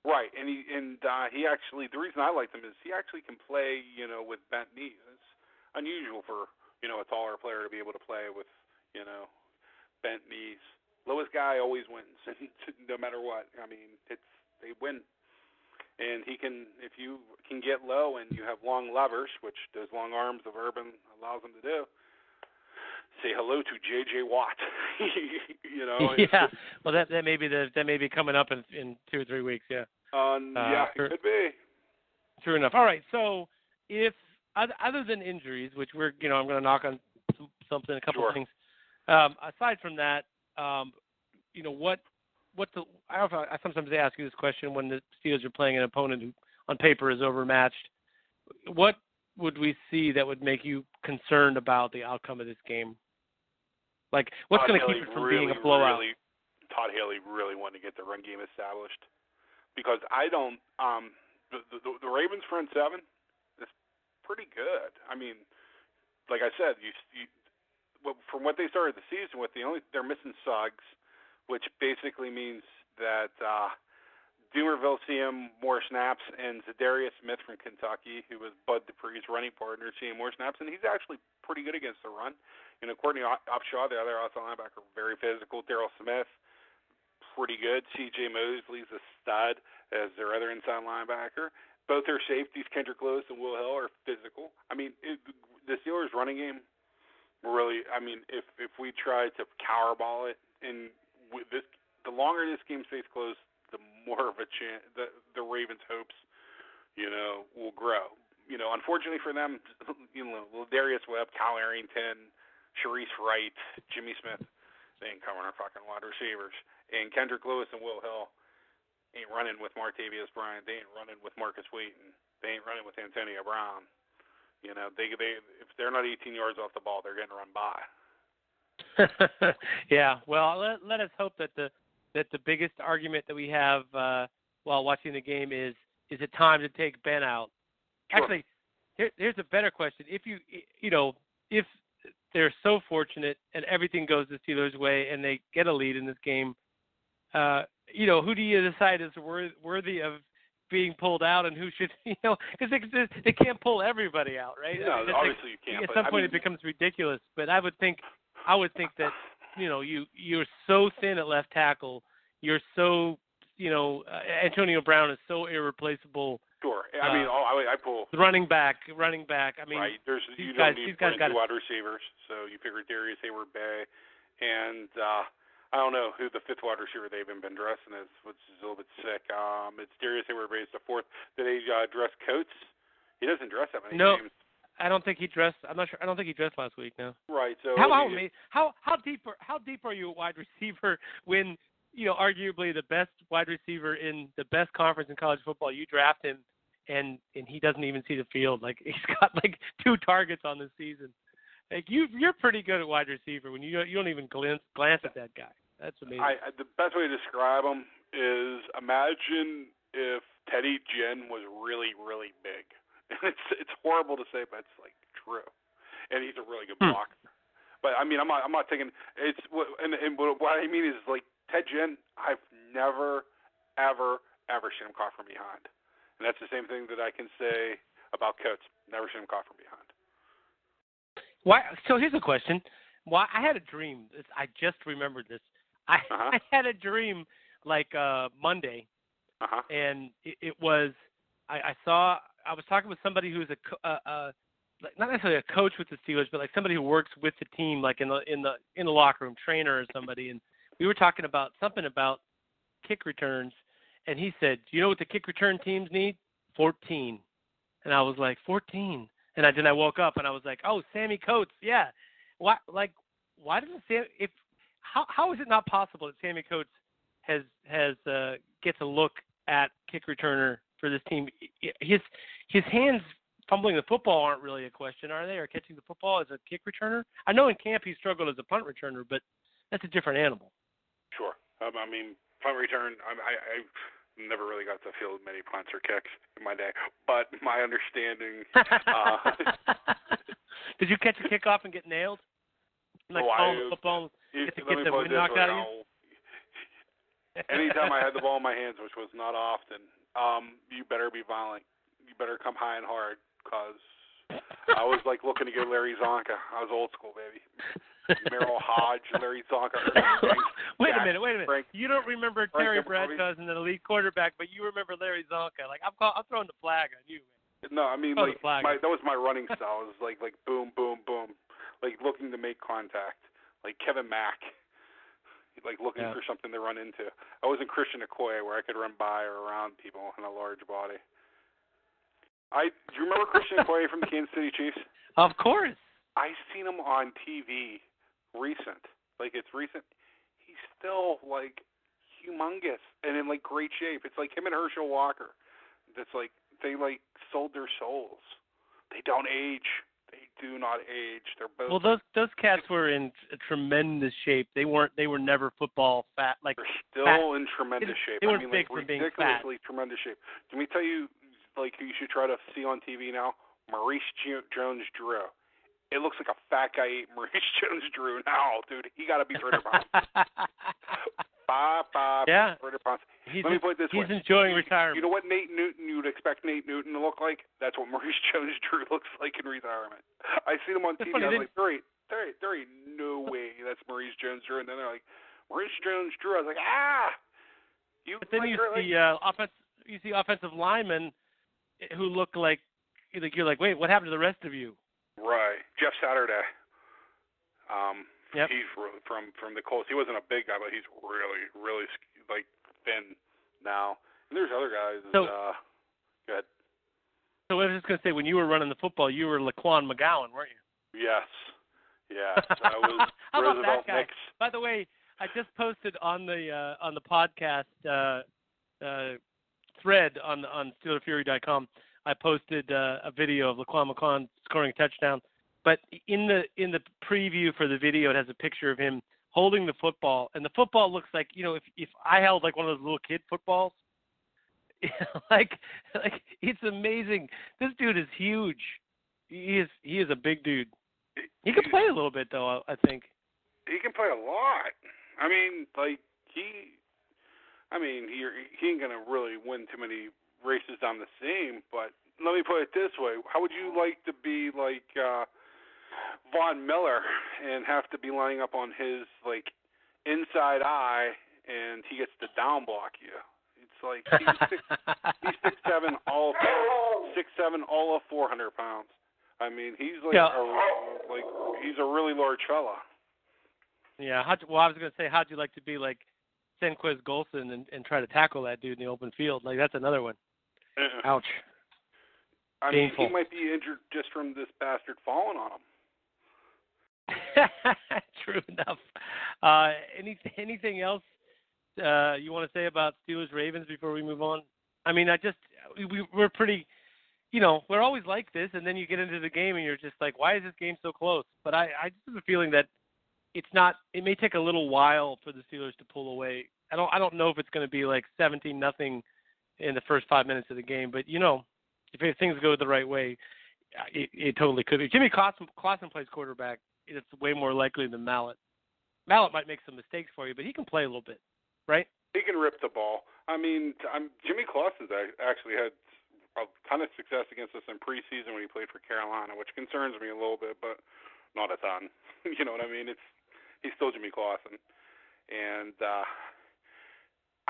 Right, and he and uh, he actually the reason I liked him is he actually can play, you know, with bent knees. It's unusual for, you know, a taller player to be able to play with, you know, bent knees. Lowest guy always wins, no matter what. I mean, it's they win. And he can, if you can get low and you have long levers, which those long arms of Urban allows him to do, say hello to J J. Watt. You know. Yeah. Well, that that may be the that may be coming up in in two or three weeks. Yeah. Um. Uh, yeah. It could be. True enough. All right. So if other than injuries, which we're you know I'm going to knock on something a couple sure. of things. Um. Aside from that, um, you know what. What the, I, don't know, I sometimes ask you this question when the Steelers are playing an opponent who, on paper, is overmatched. What would we see that would make you concerned about the outcome of this game? Like, what's going to keep it from really, being a blowout? Really, Todd Haley really wanted to get the run game established because I don't um, – the, the, the Ravens' front seven is pretty good. I mean, like I said, you, you from what they started the season with, the only they're missing Suggs, which basically means that uh, Dumervil see him more snaps, and Zadarius Smith from Kentucky, who was Bud Dupree's running partner, see him more snaps, and he's actually pretty good against the run. You know, Courtney Upshaw, the other outside linebacker, very physical. Darrell Smith, pretty good. C J Mosley's a stud as their other inside linebacker. Both their safeties, Kendrick Lewis and Will Hill, are physical. I mean, it, the Steelers' running game, really, I mean, if, if we try to powerball it and with this, the longer this game stays close, the more of a chance the, the Ravens' hopes, you know, will grow. You know, unfortunately for them, you know, Darius Webb, Kyle Arrington, Sharice Wright, Jimmy Smith, they ain't covering our fucking wide receivers. And Kendrick Lewis and Will Hill ain't running with Martavius Bryant. They ain't running with Marcus Wheaton. They ain't running with Antonio Brown. You know, they they if they're not eighteen yards off the ball, they're getting run by. Yeah, well, let, let us hope that the that the biggest argument that we have uh, while watching the game is, is it time to take Ben out? Sure. Actually, here, here's a better question. If you, you know, if they're so fortunate and everything goes the Steelers' way and they get a lead in this game. Uh, you know, who do you decide is worth, worthy of being pulled out and who should, you know, because they, they can't pull everybody out, right? No, I mean, obviously like, you can't. At some but, point I mean, it becomes ridiculous, but I would think, I would think that, you know, you, you're so thin at left tackle. You're so, you know, uh, Antonio Brown is so irreplaceable. Sure. I mean, uh, I, I pull. Running back, running back. I mean, right. There's, you guys, don't need two wide receivers, so you figure Darius Hayward-Bay and uh, I don't know who the fifth wide receiver they've been dressing is, which is a little bit sick. Um, it's Darius Hayward-Bay is the fourth. Do they uh, dress Coates? He doesn't dress that many no. games. I don't think he dressed. I'm not sure. I don't think he dressed last week. No. Right. So how I mean, how how deep are, how deep are you a wide receiver when you know arguably the best wide receiver in the best conference in college football? You draft him, and and he doesn't even see the field. Like he's got like two targets on the season. Like you, you're pretty good at wide receiver when you you don't even glance glance at that guy. That's amazing. I, I, the best way to describe him is imagine if Teddy Ginn was really really big. It's it's horrible to say, but it's like true. And he's a really good blocker. Hmm. But I mean, I'm not I'm not taking it's and and what I mean is like Ted Ginn. I've never ever ever seen him caught from behind, and that's the same thing that I can say about Coates. Never seen him caught from behind. Why? So here's a question. Why I had a dream. I just remembered this. I, uh-huh. I had a dream like uh, Monday, uh-huh. and it, it was I, I saw. I was talking with somebody who's a uh, uh, not necessarily a coach with the Steelers, but like somebody who works with the team, like in the in the in the locker room, trainer or somebody. And we were talking about something about kick returns, and he said, "Do you know what the kick return teams need? fourteen." And I was like, "fourteen." And I, then I woke up and I was like, "Oh, Sammy Coates, yeah." Why? Like, why doesn't Sam? If how how is it not possible that Sammy Coates has has uh, gets a look at kick returner for this team? His his hands fumbling the football aren't really a question, are they? Or catching the football as a kick returner? I know in camp he struggled as a punt returner, but that's a different animal. Sure. Um, I mean, punt return, I, I, I never really got to field many punts or kicks in my day, but my understanding... Uh, Did you catch a kickoff and get nailed? Like oh, I, the football, if, get the, get the wind knocked out of you? Anytime I had the ball in my hands, which was not often, um, you better be violent. You better come high and hard, because I was like looking to get Larry Zonka. I was old school, baby. Merrill Hodge, Larry Zonka. wait Jack, a minute, wait a minute. Frank, you don't remember Frank Terry Bradshaw as an elite quarterback, but you remember Larry Zonka. Like I'm, call, I'm throwing the flag on you, man. No, I mean Throw like my, that was my running style. It was like like boom, boom, boom, like looking to make contact, like Kevin Mack. Like looking yeah. for something to run into. I wasn't Christian Okoye where I could run by or around people in a large body. I do you remember Christian Okoye from the Kansas City Chiefs? Of course. I seen him on T V recent. Like it's recent. He's still like humongous and in like great shape. It's like him and Herschel Walker. That's like they like sold their souls. They don't age. They do not age. They're both well. Those those cats were in a tremendous shape. They weren't. They were never football fat. Like they're still fat. in tremendous it, shape. They were I mean, big like, for being fat. Ridiculously tremendous shape. Let me tell you, like who you should try to see on T V now, Maurkice Jones-Drew. It looks like a fat guy ate Maurkice Jones-Drew now, dude. He got to be thirty pounds. Five, five, yeah. thirty pounds. He's Let me put it this he's way. He's enjoying you, retirement. You know what Nate Newton, you'd expect Nate Newton to look like? That's what Maurkice Jones-Drew looks like in retirement. I see them on T V. I'm like, there ain't, there ain't, there ain't no way that's Maurkice Jones-Drew. And then they're like, Maurkice Jones-Drew. I was like, ah! You but then like, you see like, uh, offense. You see offensive linemen who look like, like you're like, wait, what happened to the rest of you? Right. Jeff Saturday. Um, yep. He's from from the Colts. He wasn't a big guy, but he's really, really like thin now. And there's other guys. So, uh, go ahead. So I was just going to say, when you were running the football, you were Laquan McGowan, weren't you? Yes. Yeah. I was How Roosevelt about that guy? Knicks. By the way, I just posted on the uh, on the podcast uh, uh thread on on Steeler Fury dot com, I posted uh, a video of Laquan McCon scoring a touchdown. But in the in the preview for the video, it has a picture of him holding the football, and the football looks like you know if if I held like one of those little kid footballs, like like it's amazing. This dude is huge. He is he is a big dude. He can play a little bit, though, I think. He can play a lot. I mean, like, he – I mean, he, he ain't going to really win too many races on the seam, but let me put it this way. How would you like to be, like, uh, Von Miller and have to be lining up on his, like, inside eye and he gets to down block you? It's like he's six seven, all six seven, all of four hundred pounds. I mean, he's like, yeah. a, like he's a really large fella. Yeah. How'd, well, I was gonna say, how'd you like to be like Senquez Golson and, and try to tackle that dude in the open field? Like that's another one. Uh-uh. Ouch. I Painful. mean, he might be injured just from this bastard falling on him. True enough. Uh, any anything else uh, you want to say about Steelers Ravens before we move on? I mean, I just we we're pretty. You know, we're always like this, and then you get into the game, and you're just like, why is this game so close? But I, I just have a feeling that it's not – it may take a little while for the Steelers to pull away. I don't I don't know if it's going to be like seventeen nothing in the first five minutes of the game, but, you know, if things go the right way, it, it totally could be. If Jimmy Clausen, Clausen plays quarterback, it's way more likely than Mallett. Mallett might make some mistakes for you, but he can play a little bit, right? He can rip the ball. I mean, I'm, Jimmy Clausen actually had – a ton of success against us in preseason when he played for Carolina, which concerns me a little bit, but not a ton. You know what I mean? It's he's still Jimmy Clausen, and uh,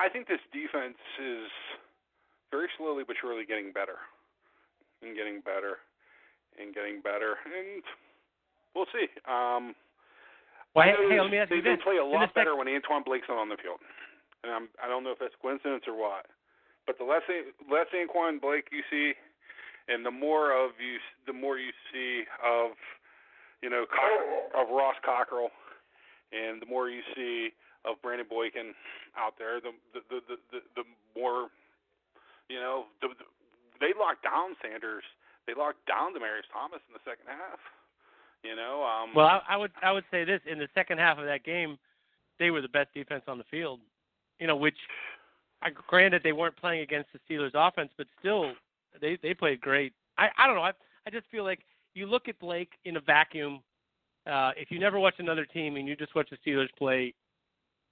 I think this defense is very slowly but surely getting better, and getting better, and getting better, and we'll see. Um, well, hey, let me ask you this: they play a lot better when Antoine Blake's not on the field, and I'm, I don't know if that's a coincidence or what. But the less less Anquan Blake you see, and the more of you, the more you see of, you know, Cock, of Ross Cockrell, and the more you see of Brandon Boykin out there, the the the the, the, the more, you know, the, the, they locked down Sanders, they locked down Demaryius Thomas in the second half, you know. Um, well, I, I would I would say this: in the second half of that game, they were the best defense on the field, you know, which. I, granted, they weren't playing against the Steelers' offense, but still, they, they played great. I, I don't know. I I just feel like you look at Blake in a vacuum. Uh, if you never watch another team and you just watch the Steelers play,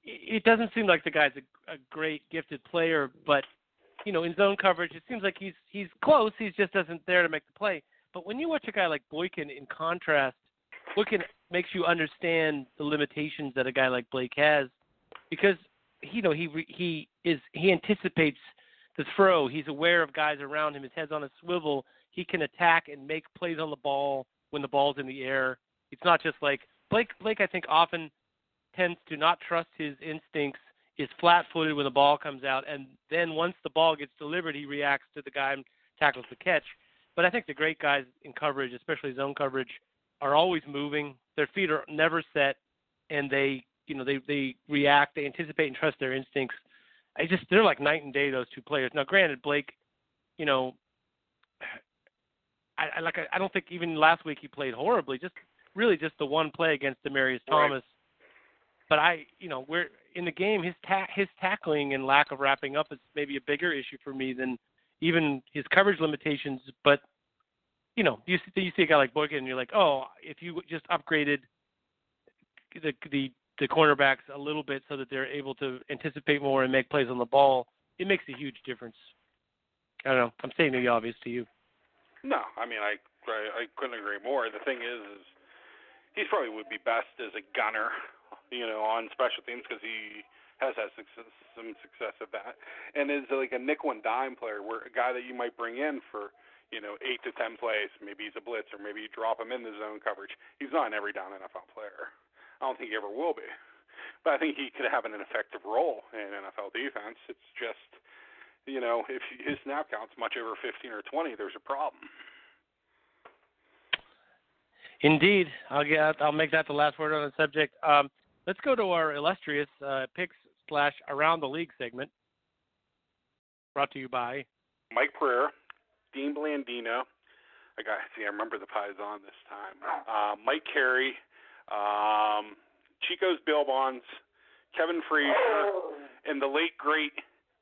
it, it doesn't seem like the guy's a, a great, gifted player. But, you know, in zone coverage, it seems like he's he's close. He just isn't there to make the play. But when you watch a guy like Boykin, in contrast, Boykin makes you understand the limitations that a guy like Blake has because – you know, he he is he anticipates the throw. He's aware of guys around him. His head's on a swivel. He can attack and make plays on the ball when the ball's in the air. It's not just like Blake. Blake, I think, often tends to not trust his instincts. Is flat-footed when the ball comes out, and then once the ball gets delivered, he reacts to the guy and tackles the catch. But I think the great guys in coverage, especially zone coverage, are always moving. Their feet are never set, and they. You know, they, they react, they anticipate and trust their instincts. I just they're like night and day, those two players. Now, granted, Blake, you know, I, I like I don't think even last week he played horribly. Just really just the one play against Demaryius Thomas. Right. But I, you know, we're in the game. His ta- his tackling and lack of wrapping up is maybe a bigger issue for me than even his coverage limitations. But you know, you see, you see a guy like Boykin, and you're like, oh, if you just upgraded the the the cornerbacks a little bit so that they're able to anticipate more and make plays on the ball, it makes a huge difference. I don't know. I'm saying the obvious to you. No, I mean, I, I, I couldn't agree more. The thing is, is he probably would be best as a gunner, you know, on special teams because he has had success, some success at that. And is like a nickel and dime player, where a guy that you might bring in for, you know, eight to ten plays. Maybe he's a blitz or maybe you drop him in the zone coverage. He's not an every down N F L player. I don't think he ever will be. But I think he could have an effective role in N F L defense. It's just, you know, if his snap count's much over fifteen or twenty, there's a problem. Indeed. I'll get, I'll make that the last word on the subject. Um, let's go to our illustrious uh, picks slash around the league segment, brought to you by Mike Prayer, Dean Blandino. I got, see, I remember the pie's on this time. Uh, Mike Carey. Um, Chico's Bail Bonds, Kevin Frazier, and the late, great,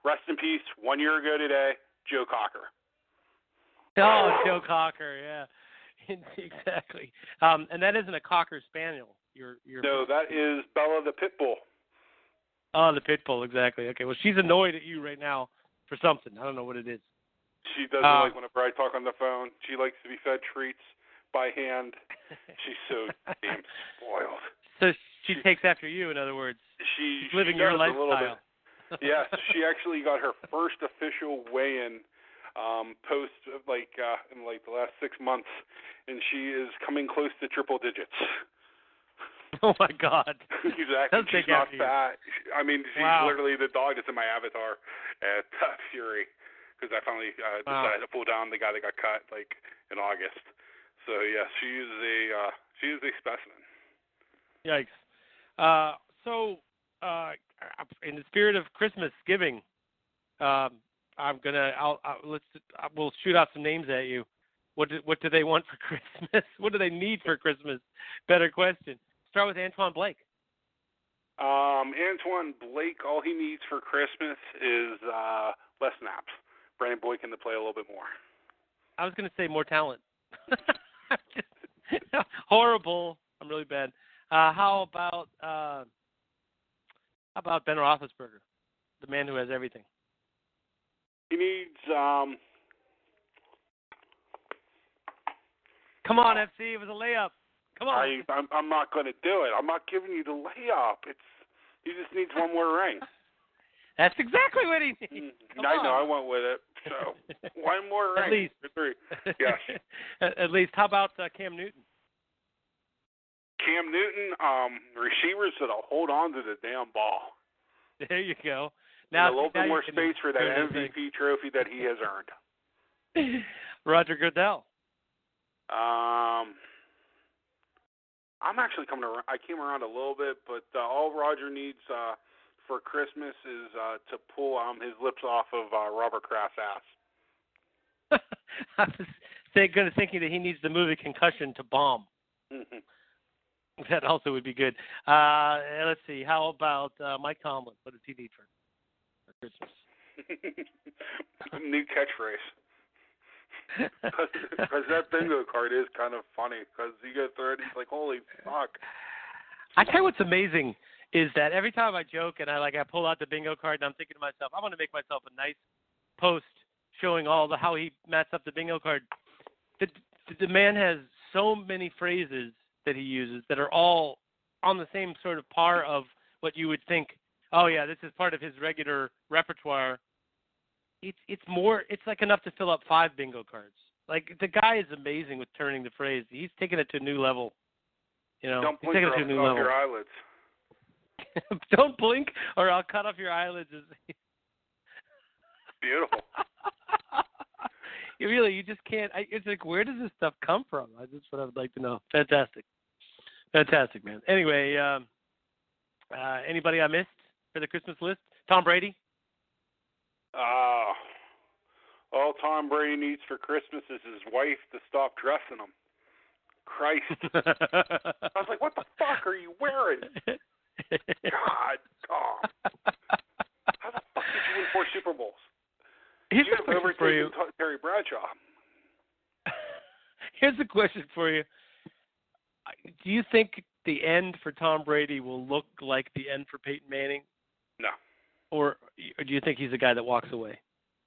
rest in peace, one year ago today, Joe Cocker. Oh, Joe Cocker, yeah. Exactly. Um, and that isn't a Cocker Spaniel. You're, you're no, that is Bella the Pit Bull. Oh, the Pit Bull, exactly. Okay, well, she's annoyed at you right now for something. I don't know what it is. She doesn't um, like whenever I talk on the phone. She likes to be fed treats by hand. She's so damn spoiled. So she, she takes after you, in other words. She, she's living she your lifestyle. Yes, she actually got her first official weigh-in um, post like uh, in like the last six months, and she is coming close to triple digits. Oh my God! Exactly. She's not fat. You. I mean, she's wow. literally the dog that's in my avatar at uh, Fury, because I finally uh, decided wow. to pull down the guy that got cut like in August. So yeah, she is a uh, she is a specimen. Yikes! Uh, so. Uh, in the spirit of Christmas giving, um, I'm gonna. I'll, I'll let's. I, we'll shoot out some names at you. What do, What do they want for Christmas? What do they need for Christmas? Better question. Start with Antoine Blake. Um, Antoine Blake. All he needs for Christmas is uh, less snaps. Brandon Boykin to play a little bit more. I was gonna say more talent. Just, horrible. I'm really bad. Uh, how about? Uh, How about Ben Roethlisberger, the man who has everything? He needs. Um... Come on, F C. It was a layup. Come on. I, I'm, I'm not going to do it. I'm not giving you the layup. It's he just needs one more ring. That's exactly what he needs. Come I on. know. I went with it. So one more ring. At least for three. Yes. At, at least. How about uh, Cam Newton? Cam Newton, um, receivers that'll hold on to the damn ball. There you go. Now and a little bit more space for that M V P trophy that he has earned. Roger Goodell. Um, I'm actually coming around. I came around a little bit, but uh, all Roger needs uh, for Christmas is uh, to pull um, his lips off of uh, Robert Kraft's ass. I was think, gonna, thinking that he needs the movie Concussion to bomb. Mm-hmm. That also would be good. Uh, let's see. How about uh, Mike Tomlin? What does he need for, for Christmas? New catchphrase. Because that bingo card is kind of funny. Because you go through it, it's like, holy fuck. I tell you what's amazing is that every time I joke and I like I pull out the bingo card and I'm thinking to myself, I want to make myself a nice post showing all the how he matched up the bingo card. The, the man has so many phrases that he uses that are all on the same sort of par of what you would think. Oh yeah, this is part of his regular repertoire. It's it's more. It's like enough to fill up five bingo cards. Like the guy is amazing with turning the phrase. He's taking it to a new level. You know, don't he's blink taking or it to a new level. Your eyelids. Don't blink, or I'll cut off your eyelids. Beautiful. You really, you just can't. I, it's like, where does this stuff come from? I just what I would like to know. Fantastic, fantastic, man. Anyway, um, uh, anybody I missed for the Christmas list? Tom Brady. Ah, uh, all Tom Brady needs for Christmas is his wife to stop dressing him. Christ! I was like, what the fuck are you wearing? God, Tom. How the fuck did you win four Super Bowls? Here's a question for you. Terry Bradshaw. Here's a question for you. Do you think the end for Tom Brady will look like the end for Peyton Manning? No. Or, or do you think he's a guy that walks away?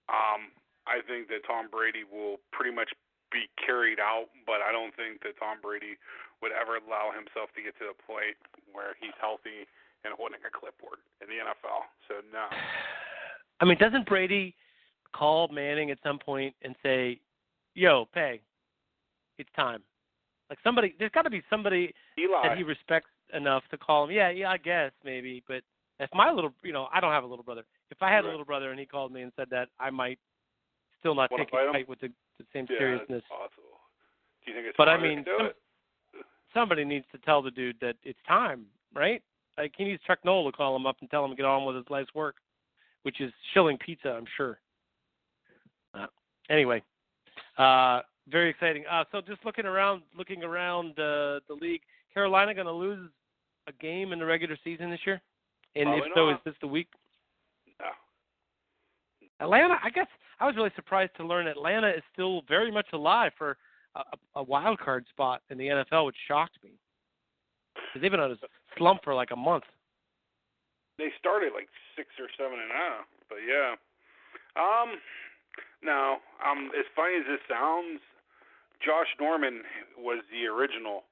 Um, I think that Tom Brady will pretty much be carried out, but I don't think that Tom Brady would ever allow himself to get to the point where he's healthy and holding a clipboard in the N F L. So, no. I mean, doesn't Brady call Manning at some point and say, yo, Pay, it's time. Like somebody, there's got to be somebody Eli. that he respects enough to call him. Yeah, yeah, I guess maybe. But if my little, you know, I don't have a little brother. If I had right. a little brother and he called me and said that, I might still not Wanna take fight it fight with the, the same yeah, seriousness. Possible. Do you think it's but I mean, some, somebody needs to tell the dude that it's time, right? Like he needs Chuck Noll to call him up and tell him to get on with his life's work, which is shilling pizza, I'm sure. Uh, anyway, uh, very exciting. Uh, so just looking around, looking around uh, the league, Carolina going to lose a game in the regular season this year? And Probably if so, not. Is this the week? No. Atlanta, I guess I was really surprised to learn Atlanta is still very much alive for a, a wild card spot in the N F L, which shocked me. They've been on a slump for like a month. They started like six or seven and out, but yeah. Um, now, um, as funny as this sounds, Josh Norman was the original,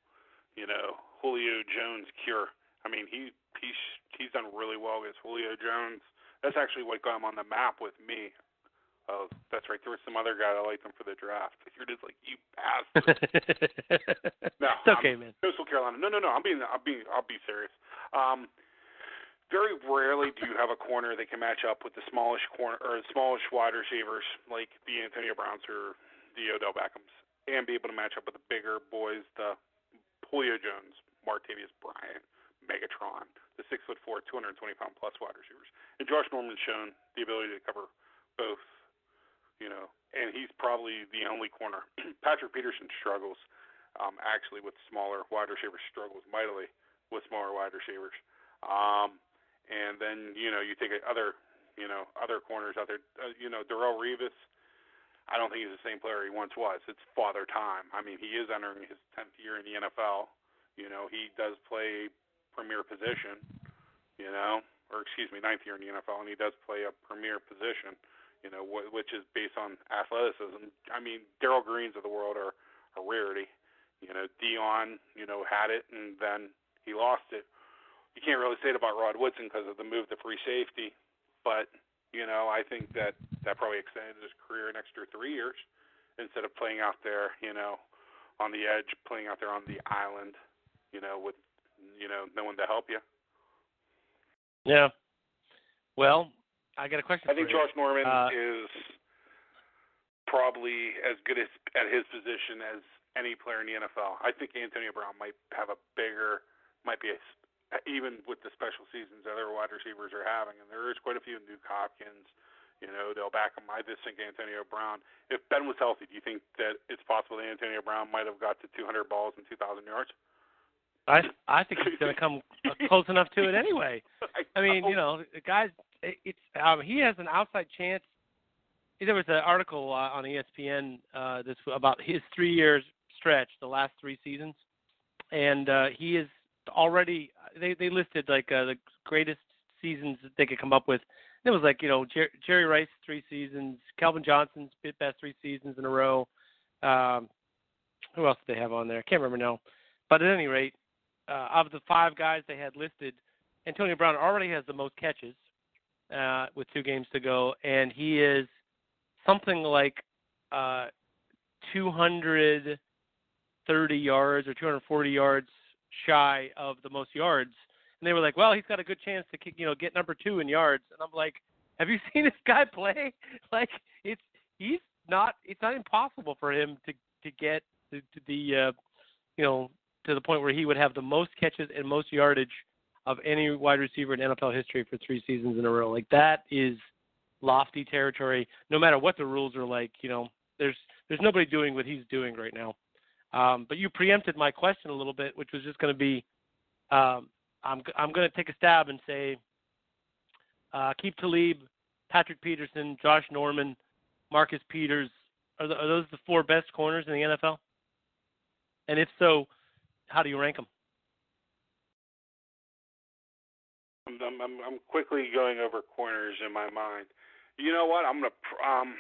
you know, Julio Jones cure. I mean, he he's he's done really well against Julio Jones. That's actually what got him on the map with me. Oh, that's right. There was some other guy that liked him for the draft. You're just like, you bastard. No, it's okay, I'm, man. Coastal Carolina. No, no, no. I'm being, I'll be, I'll be serious. Um, very rarely do you have a corner that can match up with the smallish corner or the smallish wide receivers like the Antonio Browns or the Odell Beckhams, and be able to match up with the bigger boys, the Julio Jones, Martavis Bryant, Megatron, the six foot four, two hundred and twenty pound plus wide receivers. And Josh Norman's shown the ability to cover both. You know, and he's probably the only corner. Patrick Peterson struggles, um, actually, with smaller wide receivers, struggles mightily with smaller wide receivers. Um, and then, you know, you take other, you know, other corners out there. Uh, you know, Darrelle Revis, I don't think he's the same player he once was. It's father time. I mean, he is entering his tenth year in the N F L. You know, he does play premier position, you know, or excuse me, ninth year in the N F L, and he does play a premier position. You know, which is based on athleticism. I mean, Darryl Greens of the world are a rarity. You know, Dion, you know, had it, and then he lost it. You can't really say it about Rod Woodson because of the move to free safety. But, you know, I think that that probably extended his career an extra three years instead of playing out there, you know, on the edge, playing out there on the island, you know, with, you know, no one to help you. Yeah. Well, I got a question. I think Josh Norman uh, is probably as good as, at his position as any player in the N F L. I think Antonio Brown might have a bigger, might be a, even with the special seasons other wide receivers are having, and there is quite a few. New Hopkins, you know, Odell Beckham. I just think Antonio Brown. If Ben was healthy, do you think that it's possible that Antonio Brown might have got to two hundred balls and two thousand yards? I I think he's going to come close enough to it anyway. I mean, you know, the guy's. It's um, he has an outside chance. There was an article uh, on E S P N uh, this about his three-year stretch, the last three seasons, and uh, he is already. They, they listed like uh, the greatest seasons that they could come up with. And it was like, you know, Jer- Jerry Rice three seasons, Calvin Johnson's best three seasons in a row. Um, who else did they have on there? I can't remember now. But at any rate, uh, of the five guys they had listed, Antonio Brown already has the most catches. Uh, with two games to go, and he is something like uh, two hundred thirty yards or two hundred forty yards shy of the most yards. And they were like, well, he's got a good chance to, you know, get number two in yards. And I'm like, have you seen this guy play? Like, it's he's not. It's not impossible for him to to get to, to the, uh, you know, to the point where he would have the most catches and most yardage of any wide receiver in N F L history for three seasons in a row. Like, that is lofty territory, no matter what the rules are like. You know, there's there's nobody doing what he's doing right now. Um, but you preempted my question a little bit, which was just going to be, um, I'm I'm going to take a stab and say, uh, Keith Talib, Patrick Peterson, Josh Norman, Marcus Peters, are, the, are those the four best corners in the N F L? And if so, how do you rank them? I'm, I'm, I'm quickly going over corners in my mind. You know what? I'm going to um,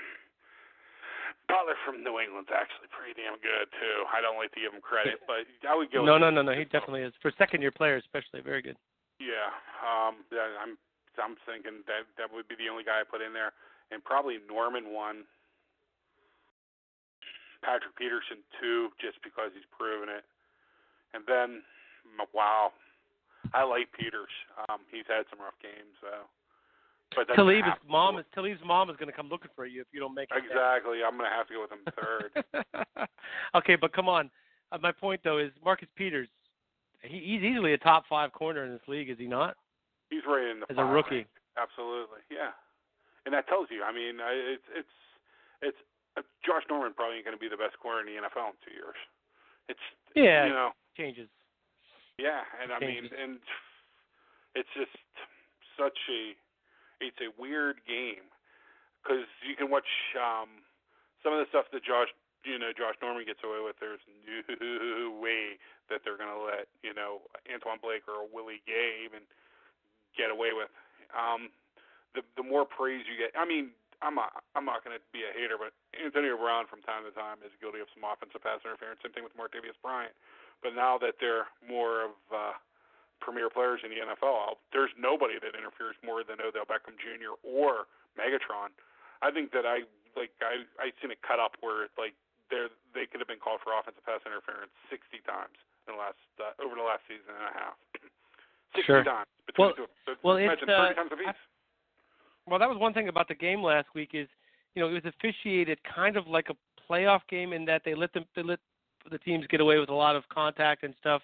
– Butler from New England's actually pretty damn good, too. I don't like to give him credit, but I would go no, – No, no, no, no. He definitely is. For second-year players especially, very good. Yeah. Um, I'm I'm thinking that that would be the only guy I put in there. And probably Norman one, Patrick Peterson two, just because he's proven it. And then, wow. I like Peters. Um, he's had some rough games, though. But Talib's mom is Talib's mom is going to come looking for you if you don't make it. Exactly. Down. I'm going to have to go with him third. Okay, but come on. Uh, my point though is Marcus Peters. He, he's easily a top five corner in this league, is he not? He's right in the as five, a rookie. Right? Absolutely, yeah. And that tells you. I mean, it's it's it's uh, Josh Norman probably ain't going to be the best corner in the N F L in two years. It's yeah, you know, it changes. Yeah, and I mean, and it's just such a, it's a weird game because you can watch um, some of the stuff that Josh you know, Josh Norman gets away with, there's no way that they're going to let, you know, Antoine Blake or Willie Gay even get away with. Um, the the more praise you get, I mean, I'm not, I'm not going to be a hater, but Antonio Brown from time to time is guilty of some offensive pass interference. Same thing with Martavius Bryant. But now that they're more of uh, premier players in the N F L, there's nobody that interferes more than Odell Beckham Junior or Megatron. I think that I like I I seen it cut up where like they they could have been called for offensive pass interference sixty times in the last uh, over the last season and a half. sixty sure. times between well, the two. So well, imagine uh, thirty times apiece. I, Well, that was one thing about the game last week is, you know, it was officiated kind of like a playoff game in that they let them they let the teams get away with a lot of contact and stuff,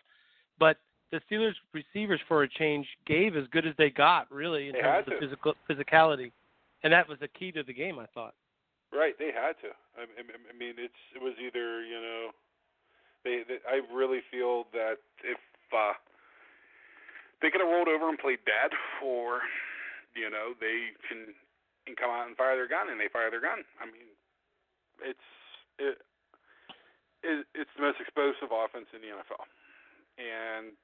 but the Steelers receivers for a change gave as good as they got, really, in they terms of the physical, physicality, and that was the key to the game, I thought. Right, they had to. I, I mean, it's it was either you know, they, they I really feel that if uh, they could have rolled over and played dead for. You know, they can, can come out and fire their gun, and they fire their gun. I mean, it's it, it it's the most explosive offense in the N F L. And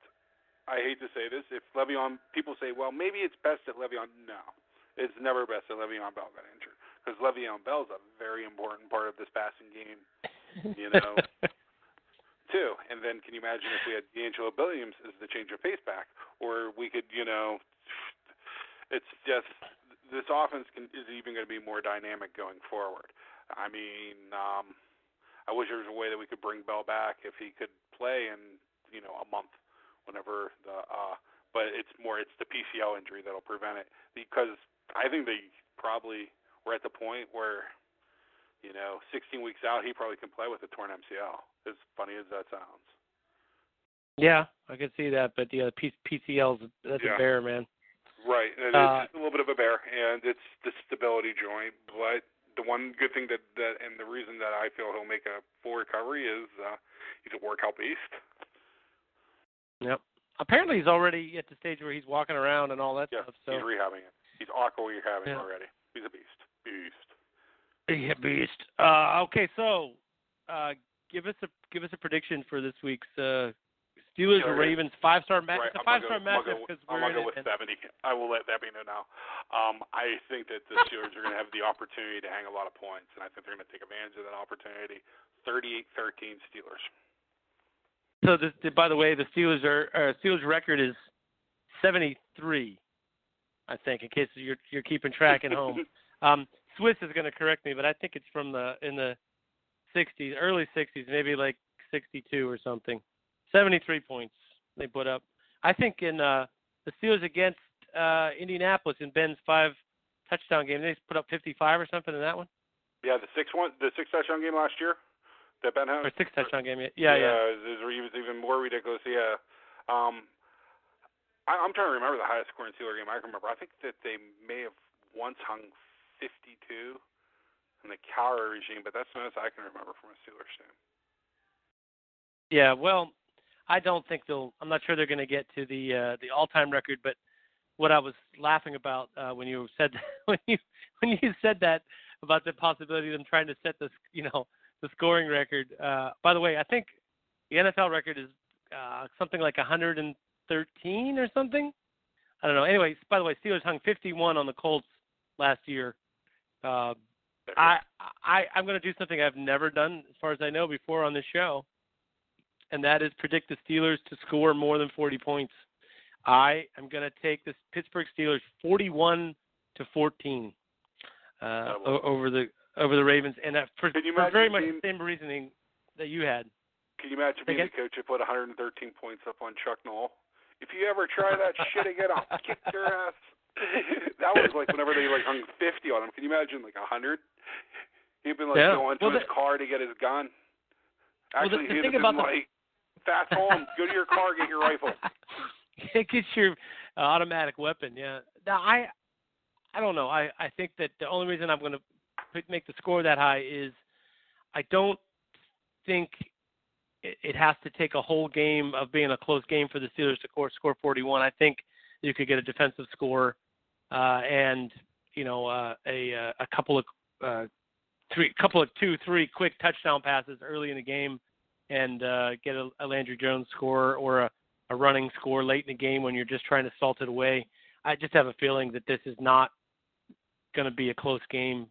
I hate to say this, if Le'Veon, people say, well, maybe it's best that Le'Veon. No, it's never best that Le'Veon Bell got injured because Le'Veon Bell is a very important part of this passing game, you know, too. And then can you imagine if we had D'Angelo Williams as the change of pace back, or we could, you know. It's just this offense can, is even going to be more dynamic going forward. I mean, um, I wish there was a way that we could bring Bell back if he could play in, you know, a month, whenever the. Uh, but it's more it's the P C L injury that'll prevent it because I think they probably were at the point where, you know, sixteen weeks out he probably can play with a torn M C L. As funny as that sounds. Yeah, I could see that, but yeah, the P C L's that's yeah. a bear, man. Right, and it's uh, just a little bit of a bear, and it's the stability joint. But the one good thing that, that and the reason that I feel he'll make a full recovery is uh, he's a workout beast. Yep. Apparently, he's already at the stage where he's walking around and all that yeah, stuff. So he's rehabbing it. He's awkward rehabbing yeah. already. He's a beast. Beast. He's a beast. Uh, okay, so uh, give us a give us a prediction for this week's. Uh, Steelers or Ravens five-star matchup. It's a five-star matchup because we're in it. I'm going to go with seventy. I will let that be known now. Um, I think that the Steelers are going to have the opportunity to hang a lot of points, and I think they're going to take advantage of that opportunity. thirty-eight thirteen Steelers. So, this, by the way, the Steelers are uh, Steelers record is seventy-three, I think, in case you're you're keeping track at home. um, Swiss is going to correct me, but I think it's from the in the sixties, early sixties, maybe like sixty-two or something. seventy-three points they put up. I think in uh, the Steelers against uh, Indianapolis in Ben's five touchdown game, they put up fifty-five or something in that one. Yeah, the six one, the six touchdown game last year that Ben had. Or six touchdown game, yeah, yeah. yeah. It, was, it was even more ridiculous. Yeah, um, I, I'm trying to remember the highest scoring Steelers game I can remember. I think that they may have once hung fifty-two in the Cowher regime, but that's the most I can remember from a Steelers team. Yeah, well. I don't think they'll – I'm not sure they're going to get to the uh, the all-time record, but what I was laughing about uh, when you said – when you when you said that about the possibility of them trying to set this, you know, the scoring record. Uh, by the way, I think the N F L record is uh, something like one hundred thirteen or something. I don't know. Anyway, by the way, Steelers hung fifty-one on the Colts last year. Uh, I, I, I'm going to do something I've never done as far as I know before on this show. And that is predict the Steelers to score more than forty points. I am going to take the Pittsburgh Steelers forty-one to fourteen uh, oh, well. over the over the Ravens, and that for, for very much the same reasoning that you had. Can you imagine being the coach who put one hundred thirteen points up on Chuck Noll? If you ever try that shit again, I'll kick your ass. That was like whenever they like hung fifty on him. Can you imagine like one hundred? He'd been like yeah. going to well, his that, car to get his gun. Actually, well, the, the he'd have been like. The- Fast home. Go to your car. Get your rifle. Get your uh, automatic weapon. Yeah. Now I, I don't know. I, I think that the only reason I'm going to make the score that high is I don't think it, it has to take a whole game of being a close game for the Steelers to score, score forty-one. I think you could get a defensive score uh, and you know uh, a a couple of uh, three, couple of two, three quick touchdown passes early in the game and uh, get a, a Landry Jones score or a, a running score late in the game when you're just trying to salt it away. I just have a feeling that this is not going to be a close game.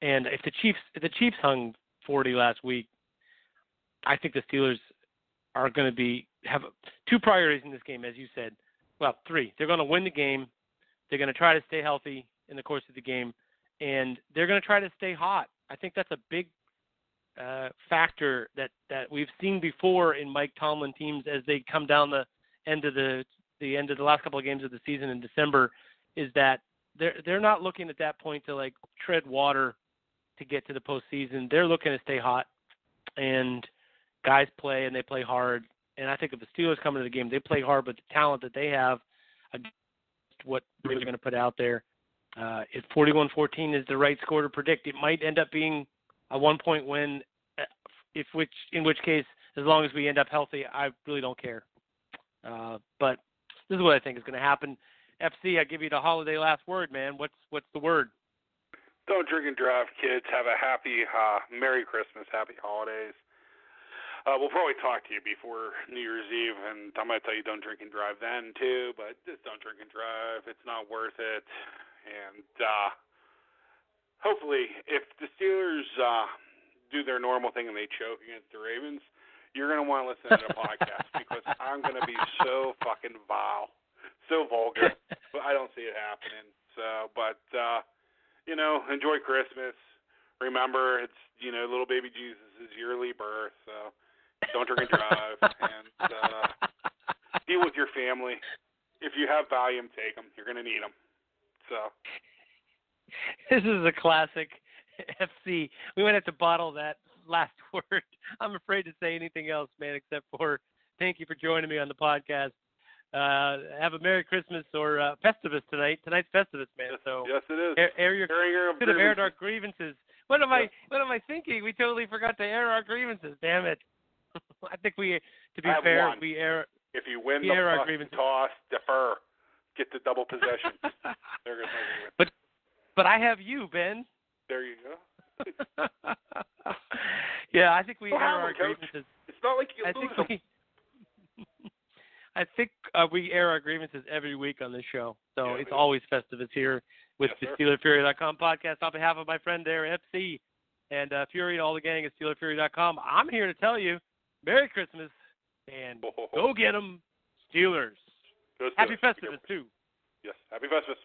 And if the Chiefs, if the Chiefs hung forty last week, I think the Steelers are going to be have two priorities in this game, as you said. Well, three. They're going to win the game. They're going to try to stay healthy in the course of the game, and they're going to try to stay hot. I think that's a big uh, factor that, that we've seen before in Mike Tomlin teams as they come down the end of the the end of the last couple of games of the season in December, is that they're they're not looking at that point to like tread water to get to the postseason. They're looking to stay hot, and guys play and they play hard. And I think if the Steelers come into the game, they play hard, but the talent that they have against what they're going to put out there, uh, if forty-one fourteen is the right score to predict, it might end up being a one-point win, if which in which case, as long as we end up healthy, I really don't care. Uh, but this is what I think is going to happen. F C, I give you the holiday last word, man. What's what's the word? Don't drink and drive, kids. Have a happy, uh, Merry Christmas, happy holidays. Uh, we'll probably talk to you before New Year's Eve, and I'm going to tell you don't drink and drive then, too, but just don't drink and drive. It's not worth it. And uh, hopefully, if the Steelers uh, do their normal thing and they choke against the Ravens, you're going to want to listen to the podcast because I'm going to be so fucking vile, so vulgar. But I don't see it happening. So, But, uh, you know, enjoy Christmas. Remember, it's, you know, little baby Jesus' yearly birth, so. Don't drink and drive, and uh, deal with your family. If you have Valium, take them. You're going to need them. So this is a classic F C. We might have to bottle that last word. I'm afraid to say anything else, man, except for thank you for joining me on the podcast. Uh, have a Merry Christmas or uh, Festivus tonight. Tonight's Festivus, man. Yes, so yes, it is. Air, air your, your could have aired our grievances. What am I? What am I thinking? We totally forgot to air our grievances. Damn it. I think we, to be fair, won. we air. If you win the toss, defer, get the double possession. They're going to but, but I have you, Ben. There you go. Yeah, I think we oh, air our coach. grievances. It's not like you I lose think them. We, I think uh, we air our grievances every week on this show, so yeah, it's yeah. always Festivus here with yes, the Steeler Fury dot com podcast. On behalf of my friend there, F C, and uh, Fury and all the gang at Steeler Fury dot com, I'm here to tell you, Merry Christmas, and go get 'em, Steelers. Steelers. Happy Festivus, too. Yes, happy Festivus.